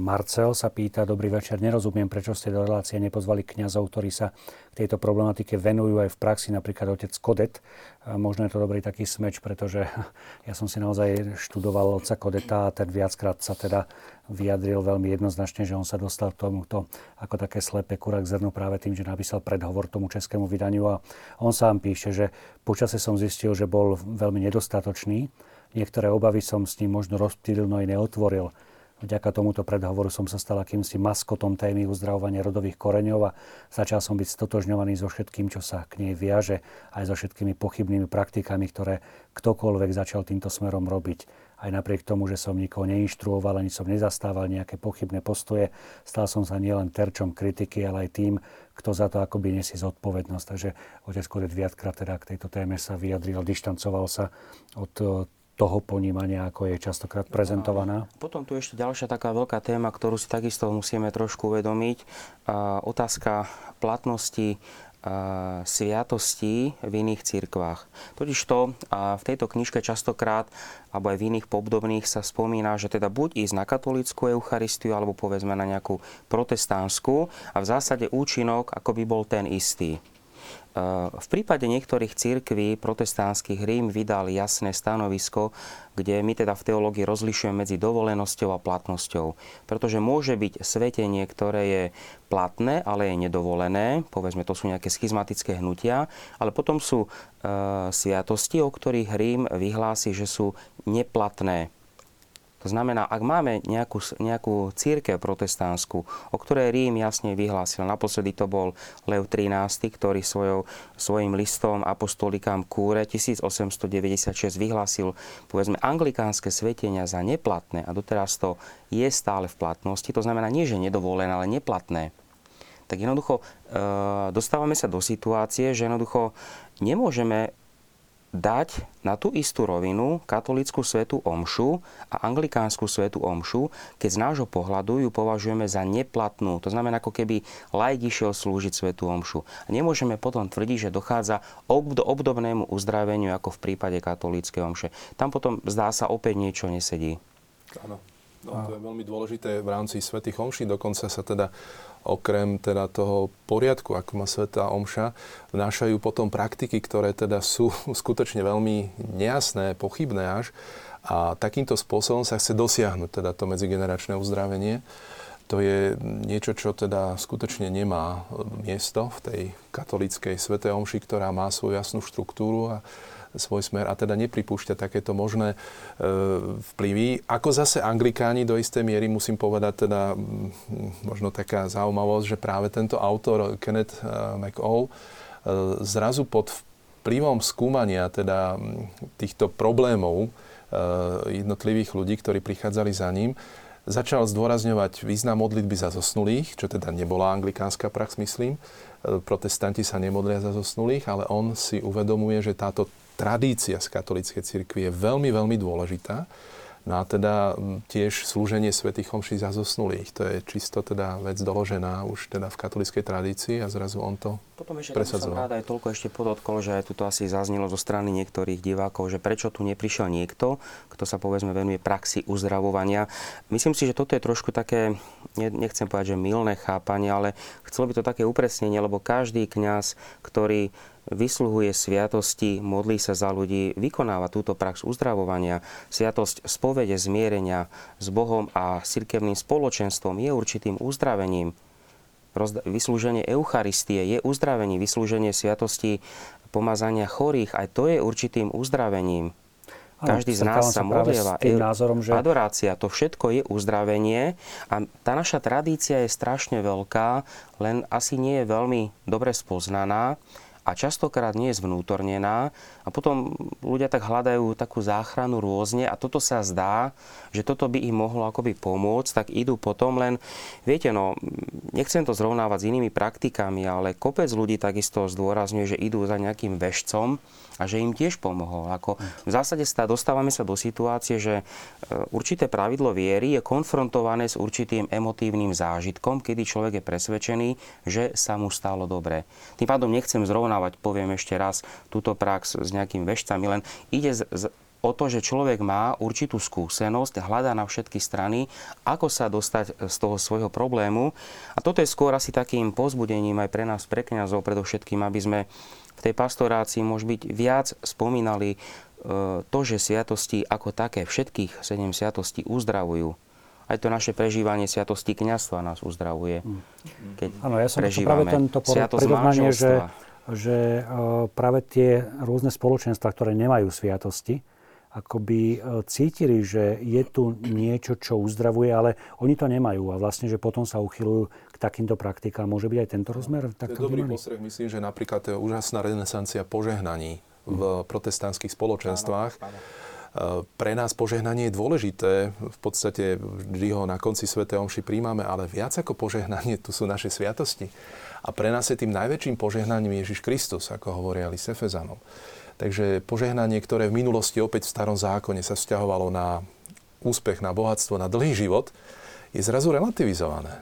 Marcel sa pýta, dobrý večer, nerozumiem, prečo ste do relácie nepozvali kňazov, ktorí sa k tejto problematike venujú aj v praxi, napríklad otec Kodet. Možno je to dobrý taký smeč, pretože ja som si naozaj študoval otca Kodeta a ten viackrát sa teda vyjadril veľmi jednoznačne, že on sa dostal k tomuto ako také slepé kurá k zrnu práve tým, že napísal predhovor tomu českému vydaniu, a on sám píše, že počase som zistil, že bol veľmi nedostatočný. Niektoré obavy som s ním možno rozptýlil, no i neotvoril. Vďaka tomuto predhovoru som sa stal akýmsi maskotom témy uzdravovania rodových koreňov a začal som byť stotožňovaný so všetkým, čo sa k nej viaže, aj so všetkými pochybnými praktikami, ktoré ktokoľvek začal týmto smerom robiť. Aj napriek tomu, že som nikoho neinštruoval, ani som nezastával nejaké pochybné postoje, stal som sa nielen terčom kritiky, ale aj tým, kto za to akoby nesie zodpovednosť. Takže otec Kodet viackrát teda k tejto téme sa vyjadril, dištancoval sa od toho ponímania, ako je častokrát prezentovaná. Potom tu ešte ďalšia taká veľká téma, ktorú si takisto musíme trošku uvedomiť. Otázka platnosti sviatostí v iných cirkvách. Totižto v tejto knižke častokrát, alebo aj v iných podobných, sa spomína, že teda buď ísť na katolícku eucharistiu, alebo povedzme na nejakú protestantskú, a v zásade účinok ako by bol ten istý. V prípade niektorých cirkví protestantských Rím vydal jasné stanovisko, kde my teda v teológii rozlišujeme medzi dovolenosťou a platnosťou. Pretože môže byť svetenie, ktoré je platné, ale je nedovolené. Povedzme, to sú nejaké schizmatické hnutia. Ale potom sú e, sviatosti, o ktorých Rím vyhlási, že sú neplatné. To znamená, ak máme nejakú, nejakú cirkev protestantskú, o ktorej Rím jasne vyhlásil, naposledy to bol Lev trinásty, ktorý svojou, svojim listom apostolikám Kúre tisíc osemsto deväťdesiatšesť vyhlásil, povedzme, anglikánske svetenia za neplatné a doteraz to je stále v platnosti, to znamená nie, že nedovolené, ale neplatné. Tak jednoducho e, dostávame sa do situácie, že jednoducho nemôžeme dať na tú istú rovinu katolícku svätú omšu a anglikánsku svätú omšu, keď z nášho pohľadu ju považujeme za neplatnú. To znamená, ako keby laik išiel slúžiť svätú omšu. A nemôžeme potom tvrdiť, že dochádza k obdobnému uzdraveniu ako v prípade katolíckej omše. Tam potom zdá sa opäť niečo nesedí. Áno. No, to je veľmi dôležité v rámci svätých omší. Dokonca sa teda okrem teda toho poriadku, ako má svätá omša, vnášajú potom praktiky, ktoré teda sú skutočne veľmi nejasné, pochybné až. A takýmto spôsobom sa chce dosiahnuť teda to medzigeneračné uzdravenie. To je niečo, čo teda skutočne nemá miesto v tej katolíckej svätej omši, ktorá má svoju jasnú štruktúru a svoj smer a teda nepripúšťa takéto možné e, vplyvy. Ako zase Anglikáni do istej miery, musím povedať, teda m, možno taká zaujímavosť, že práve tento autor Kenneth McCall e, zrazu pod vplyvom skúmania teda týchto problémov e, jednotlivých ľudí, ktorí prichádzali za ním, začal zdôrazňovať význam modlitby za zosnulých, čo teda nebola anglikánska prax, myslím. Protestanti sa nemodlia za zosnulých, ale on si uvedomuje, že táto tradícia z katolíckej cirkvi je veľmi, veľmi dôležitá. No a teda tiež slúženie svätých omší za zosnulých. To je čisto teda vec doložená už teda v katolíckej tradícii a zrazu on to potom ešte presadzoval. Som rád aj toľko ešte podotkol, že aj tu to asi zaznelo zo strany niektorých divákov, že prečo tu neprišiel niekto, kto sa povedzme venuje praxi uzdravovania. Myslím si, že toto je trošku také, nechcem povedať, že mylné chápanie, ale chcelo by to také upresnenie, lebo každý kňaz, ktorý vysluhuje sviatosti, modlí sa za ľudí, vykonáva túto prax uzdravovania. Sviatosť spovede, zmierenia s Bohom a cirkevným spoločenstvom je určitým uzdravením. Rozda- vyslúženie Eucharistie je uzdravením, vyslúženie sviatosti pomazania chorých, aj to je určitým uzdravením. Každý z nás sa modlieva. Názorom, že... Adorácia, to všetko je uzdravenie a tá naša tradícia je strašne veľká, len asi nie je veľmi dobre spoznaná a častokrát nie je zvnútornená a potom ľudia tak hľadajú takú záchranu rôzne a toto sa zdá, že toto by im mohlo akoby pomôcť, tak idú potom len, viete, no, nechcem to zrovnávať s inými praktikami, ale kopec ľudí takisto zdôrazňuje, že idú za nejakým vešcom a že im tiež pomohol. Ako v zásade dostávame sa do situácie, že určité pravidlo viery je konfrontované s určitým emotívnym zážitkom, kedy človek je presvedčený, že sa mu stalo dobre. Tým pádom nechcem zrovnávať, poviem ešte raz, túto prax s nejakým vešcami, len ide z, z, o to, že človek má určitú skúsenosť, hľadá na všetky strany, ako sa dostať z toho svojho problému. A toto je skôr asi takým povzbudením aj pre nás, pre kňazov, predovšetkým, aby sme v tej pastorácii môž byť viac spomínali e, to, že sviatosti ako také, všetkých sedem sviatostí uzdravujú. Aj to naše prežívanie sviatosti kňazstva nás uzdravuje. Keď ano, ja som prežívame to práve tento manželstva. Že práve tie rôzne spoločenstvá, ktoré nemajú sviatosti, akoby cítili, že je tu niečo, čo uzdravuje, ale oni to nemajú a vlastne, že potom sa uchyľujú k takýmto praktikám. Môže byť aj tento rozmer? To je dobrý postreh. Myslím, že napríklad je úžasná renesancia požehnaní v protestantských spoločenstvách. Áno, áno. Pre nás požehnanie je dôležité. V podstate vždy ho na konci svätej omši príjmame, ale viac ako požehnanie tu sú naše sviatosti. A pre nás je tým najväčším požehnaním Ježiš Kristus, ako hovoria s Efezanom. Takže požehnanie, ktoré v minulosti opäť v starom zákone sa vzťahovalo na úspech, na bohatstvo, na dlhý život, je zrazu relativizované.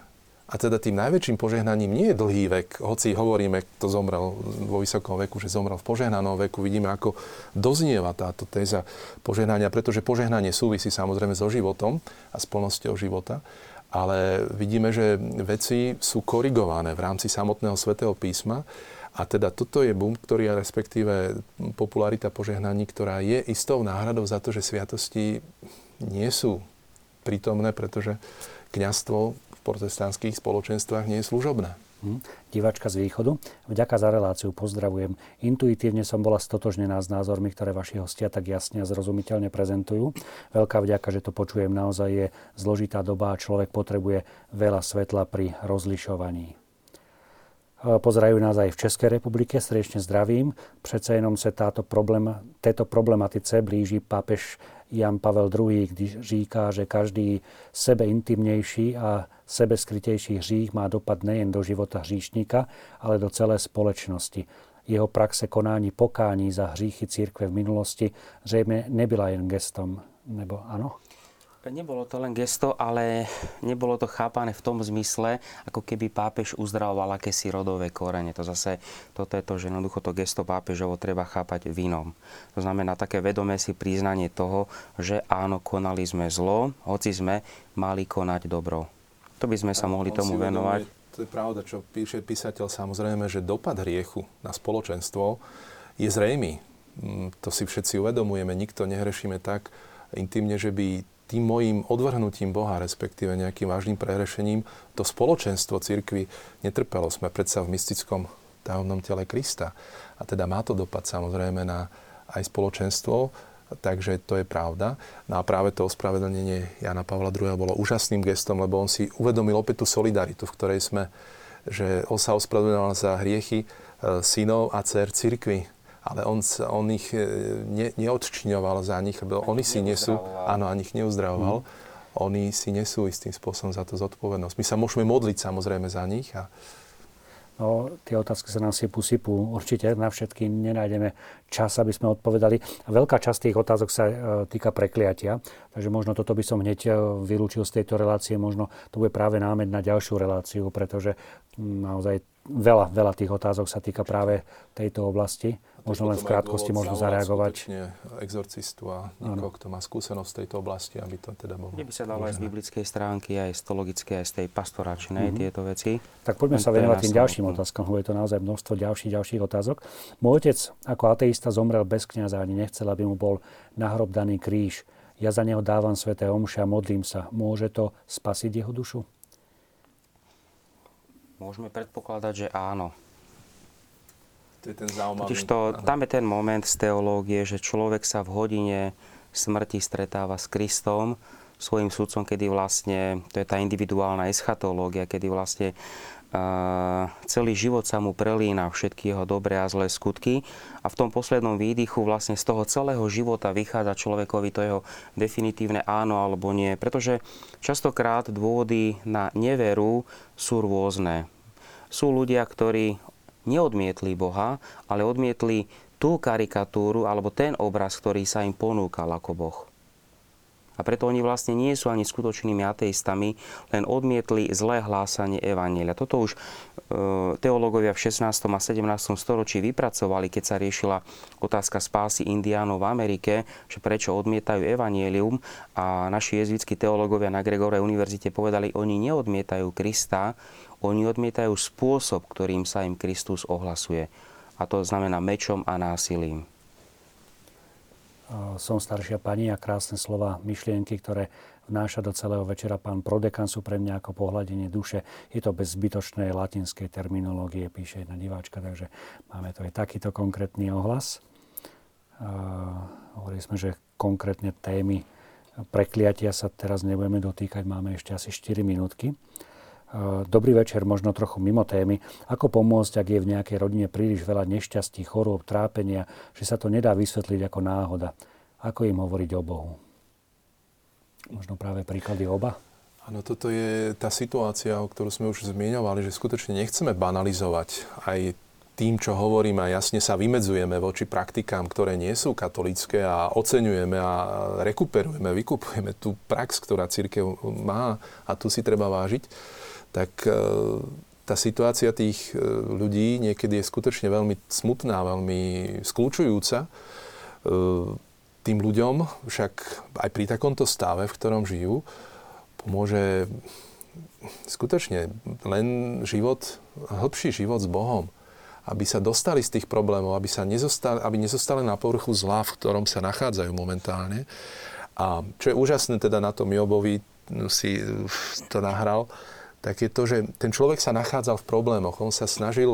A teda tým najväčším požehnaním nie je dlhý vek, hoci hovoríme, kto zomrel vo vysokom veku, že zomrel v požehnanom veku. Vidíme, ako doznieva táto téza požehnania, pretože požehnanie súvisí samozrejme so životom a s plnosťou života. Ale vidíme, že veci sú korigované v rámci samotného svätého písma A teda toto je boom, ktorý respektíve popularita požehnaní, ktorá je istou náhradou za to, že sviatosti nie sú prítomné, pretože kňazstvo v protestantských spoločenstvách nie je služobné. Hm. Diváčka z východu, vďaka za reláciu, pozdravujem. Intuitívne som bola stotožnená s názormi, ktoré vaši hostia tak jasne a zrozumiteľne prezentujú. Veľká vďaka, že to počujem, naozaj je zložitá doba a človek potrebuje veľa svetla pri rozlišovaní. Pozerajú nás aj v Českej republike, srdečne zdravím. Predsa jenom sa táto problema, této problematice blíži pápež Ján Pavel druhý, když říká, že každý sebeintimnejší a sebeskrytejší hřích má dopad nejen do života hříšníka, ale do celé společnosti. Jeho praxe konání pokání za hříchy církve v minulosti zřejmě nebyla jen gestom, nebo ano? Nebolo to len gesto, ale nebolo to chápané v tom zmysle, ako keby pápež uzdravoval akési rodové korene. To zase, toto je to, že jednoducho to gesto pápežovo treba chápať v inom. To znamená také vedomé si priznanie toho, že áno, konali sme zlo, hoci sme mali konať dobro. To by sme sa mohli tomu venovať. Vedomie, to je pravda, čo píše písateľ, samozrejme, že dopad hriechu na spoločenstvo je zrejmý. To si všetci uvedomujeme, nikto nehrešíme tak intimne, že by tým mojím odvrhnutím Boha, respektíve nejakým vážnym prehrešením, to spoločenstvo cirkvi netrpelo. Sme predsa v mystickom tajomnom tele Krista. A teda má to dopad samozrejme na aj spoločenstvo, takže to je pravda. No a práve to ospravedlnenie Jana Pavla druhého. Bolo úžasným gestom, lebo on si uvedomil opäť tú solidaritu, v ktorej sme, že on sa ospravedlňoval za hriechy synov a dcér cirkvi. Ale on, on ich ne, neodčňoval za nich, lebo oni si nesú, áno, ani ich neuzdravoval. Mm. Oni si nesú istým spôsobom za to zodpovednosť. My sa môžeme modliť samozrejme za nich. A... No, tie otázky sa nám sypú, sypú. Určite na všetky nenájdeme čas, aby sme odpovedali. Veľká časť tých otázok sa týka prekliatia, takže možno toto by som hneď vylúčil z tejto relácie. Možno to bude práve námed na ďalšiu reláciu, pretože naozaj veľa, veľa tých otázok sa týka práve tejto oblasti. Možno len v krátkosti možno zareagovať. Exorcistu a niekoho, kto má skúsenosť v tejto oblasti, aby to teda bolo... Neby sa dalo aj z biblickej stránky, aj z teologickej, aj z tej pastoračnej, mm-hmm. tieto veci. Tak poďme sa venovať tým ďalším otázkam, lebo je to naozaj množstvo ďalších, ďalších otázok. Môj otec ako ateista zomrel bez kňaza, ani nechcel, aby mu bol na hrob daný kríž. Ja za neho dávam sväté omše a modlím sa. Môže to spasiť jeho dušu? Môžeme predpokladať, že áno. To je ten zaujímavý. To, tam je ten moment z teológie, že človek sa v hodine smrti stretáva s Kristom, svojím sudcom, kedy vlastne, to je tá individuálna eschatológia, kedy vlastne uh, celý život sa mu prelína všetky jeho dobré a zlé skutky a v tom poslednom výdychu vlastne z toho celého života vychádza človekovi to jeho definitívne áno alebo nie. Pretože častokrát dôvody na neveru sú rôzne. Sú ľudia, ktorí neodmietli Boha, ale odmietli tú karikatúru alebo ten obraz, ktorý sa im ponúkal ako Boh. A preto oni vlastne nie sú ani skutočnými ateistami, len odmietli zlé hlásanie evanjelia. Toto už e, teológovia v šestnástom a sedemnástom storočí vypracovali, keď sa riešila otázka spásy indiánov v Amerike, že prečo odmietajú evanjelium. A naši jezuitskí teológovia na Gregorej univerzite povedali, oni neodmietajú Krista, oni odmietajú spôsob, ktorým sa im Kristus ohlasuje. A to znamená mečom a násilím. Som staršia pani a krásne slova, myšlienky, ktoré vnáša do celého večera pán prodekan, sú pre mňa ako pohľadenie duše. Je to bez zbytočnej latinskej terminológie, píše jedna diváčka, takže máme to aj takýto konkrétny ohlas. Uh, hovorili sme, že konkrétne témy prekliatia sa teraz nebudeme dotýkať, máme ešte asi štyri minútky. Dobrý večer, možno trochu mimo témy. Ako pomôcť, ak je v nejakej rodine príliš veľa nešťastí, chorôb, trápenia, že sa to nedá vysvetliť ako náhoda? Ako im hovoriť o Bohu? Možno práve príklady oba? Áno, toto je tá situácia, o ktorú sme už zmieňovali, že skutočne nechceme banalizovať. Aj tým, čo hovorím, a jasne sa vymedzujeme voči praktikám, ktoré nie sú katolícke a oceňujeme a rekuperujeme, vykupujeme tú prax, ktorá cirkev má a tu si treba vážiť. Tak tá situácia tých ľudí niekedy je skutočne veľmi smutná, veľmi skľúčujúca tým ľuďom. Však aj pri takomto stave, v ktorom žijú, pomôže skutočne len život, hĺbší život s Bohom. A aby sa dostali z tých problémov, aby sa nezostali, aby nezostali na povrchu zla, v ktorom sa nachádzajú momentálne. A čo je úžasné teda na tom Jobovi, si to nahral, tak je to, že ten človek sa nachádzal v problémoch. On sa snažil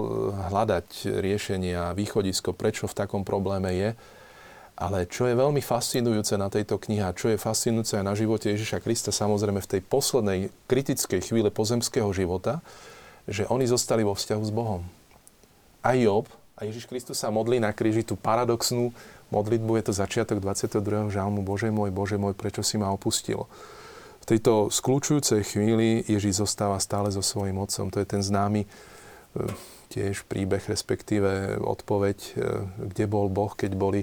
hľadať riešenia, východisko, prečo v takom probléme je. Ale čo je veľmi fascinujúce na tejto knihe, čo je fascinujúce na živote Ježiša Krista, samozrejme v tej poslednej kritickej chvíle pozemského života, že oni zostali vo vzťahu s Bohom. A Jób, a Ježiš Kristus sa modlí na kríži tú paradoxnú modlitbu, je to začiatok dvadsiateho druhého žalmu, Bože môj, Bože môj, prečo si ma opustil? V tejto skľúčujúcej chvíli Ježiš zostáva stále so svojím otcom. To je ten známy tiež príbeh, respektíve odpoveď, kde bol Boh, keď boli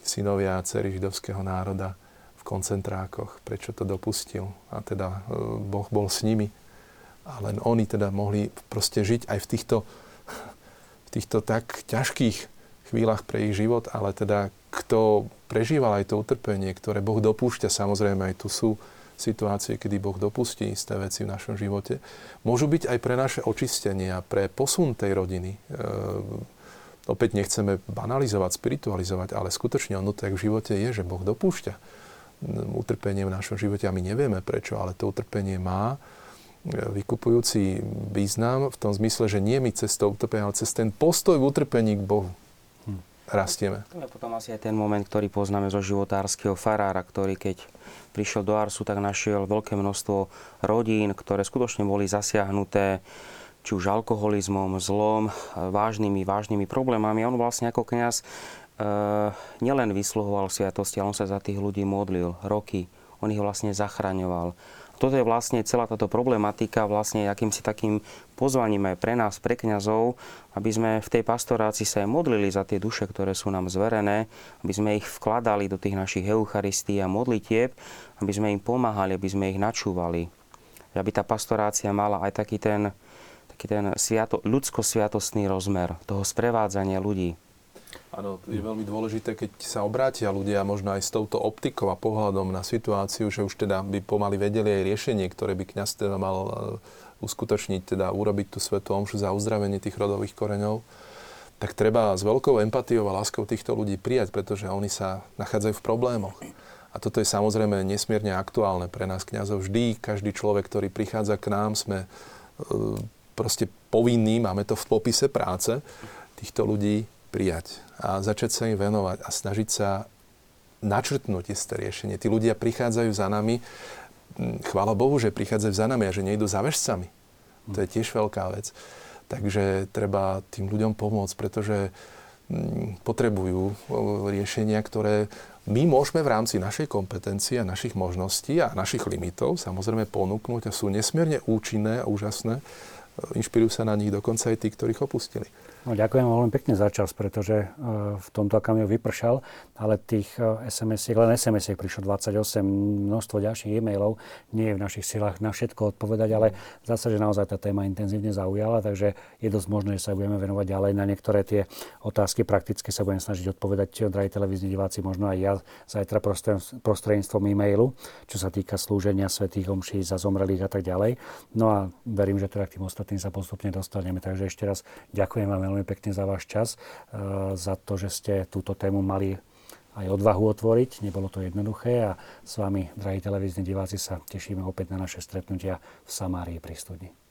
synovia a dcery židovského národa v koncentrákoch. Prečo to dopustil? A teda Boh bol s nimi. A len oni teda mohli proste žiť aj v týchto, v týchto tak ťažkých chvíľach pre ich život, ale teda kto prežíval aj to utrpenie, ktoré Boh dopúšťa, samozrejme aj tu sú situácie, kedy Boh dopustí isté veci v našom živote, môžu byť aj pre naše očistenie a pre posun tej rodiny. Opäť nechceme banalizovať, spiritualizovať, ale skutočne ono tak v živote je, že Boh dopúšťa utrpenie v našom živote a my nevieme prečo, ale to utrpenie má vykupujúci význam v tom zmysle, že nie my cestou utrpenia, ale cez ten postoj v utrpení k Bohu hm. rastieme. To je potom asi aj ten moment, ktorý poznáme zo životárskeho farára, ktorý keď prišiel do Arsu, tak našiel veľké množstvo rodín, ktoré skutočne boli zasiahnuté či už alkoholizmom, zlom, vážnymi, vážnymi problémami. A on vlastne ako kňaz e, nielen vysluhoval sviatosti, ale on sa za tých ľudí modlil roky. On ich vlastne zachraňoval. Toto je vlastne celá táto problematika vlastne akýmsi takým pozvaním aj pre nás, pre kňazov, aby sme v tej pastorácii sa aj modlili za tie duše, ktoré sú nám zverené, aby sme ich vkladali do tých našich eucharistí a modlitieb, aby sme im pomáhali, aby sme ich načúvali. Aby tá pastorácia mala aj taký ten taký ten sviato, ľudsko-sviatostný rozmer toho sprevádzania ľudí. Áno, je veľmi dôležité, keď sa obrátia ľudia možno aj s touto optikou a pohľadom na situáciu, že už teda by pomaly vedeli aj riešenie, ktoré by kňaz teda mal uskutočniť, teda urobiť tú svätú omšu za uzdravenie tých rodových koreňov, tak treba s veľkou empatiou a láskou týchto ľudí prijať, pretože oni sa nachádzajú v problémoch. A toto je samozrejme nesmierne aktuálne pre nás kňazov. Vždy, každý človek, ktorý prichádza k nám, sme proste povinní, máme to v popise práce, týchto ľudí prijať a začať sa im venovať a snažiť sa načrtnúť isté riešenie. Tí ľudia prichádzajú za nami, chvála Bohu, že prichádzajú za nami a že nejdu za väžcami. To je tiež veľká vec. Takže treba tým ľuďom pomôcť, pretože potrebujú riešenia, ktoré my môžeme v rámci našej kompetencie a našich možností a našich limitov samozrejme ponúknuť a sú nesmierne účinné a úžasné. Inšpirujú sa na nich dokonca aj tí, ktorých opustili. No, ďakujem veľmi pekne za čas, pretože v tomto okamihu vypršal, ale tých es em esiek, len es em esiek prišlo dvadsaťosem, množstvo ďalších e-mailov, nie je v našich silách na všetko odpovedať, ale zase, že naozaj tá téma intenzívne zaujala, takže je dosť možné, že sa budeme venovať ďalej na niektoré tie otázky prakticky, sa budem snažiť odpovedať, drahí televízni diváci, možno aj ja zajtra prostredníctvom e-mailu, čo sa týka slúženia svätých omší za zomrelých a tak ďalej. No a verím, že teda k tým ostatným sa postupne dostaneme, takže ešte raz ďakujem vám veľmi pekne za váš čas, za to, že ste túto tému mali aj odvahu otvoriť. Nebolo to jednoduché a s vami, drahí televízni diváci, sa tešíme opäť na naše stretnutia v Samárii pri studni.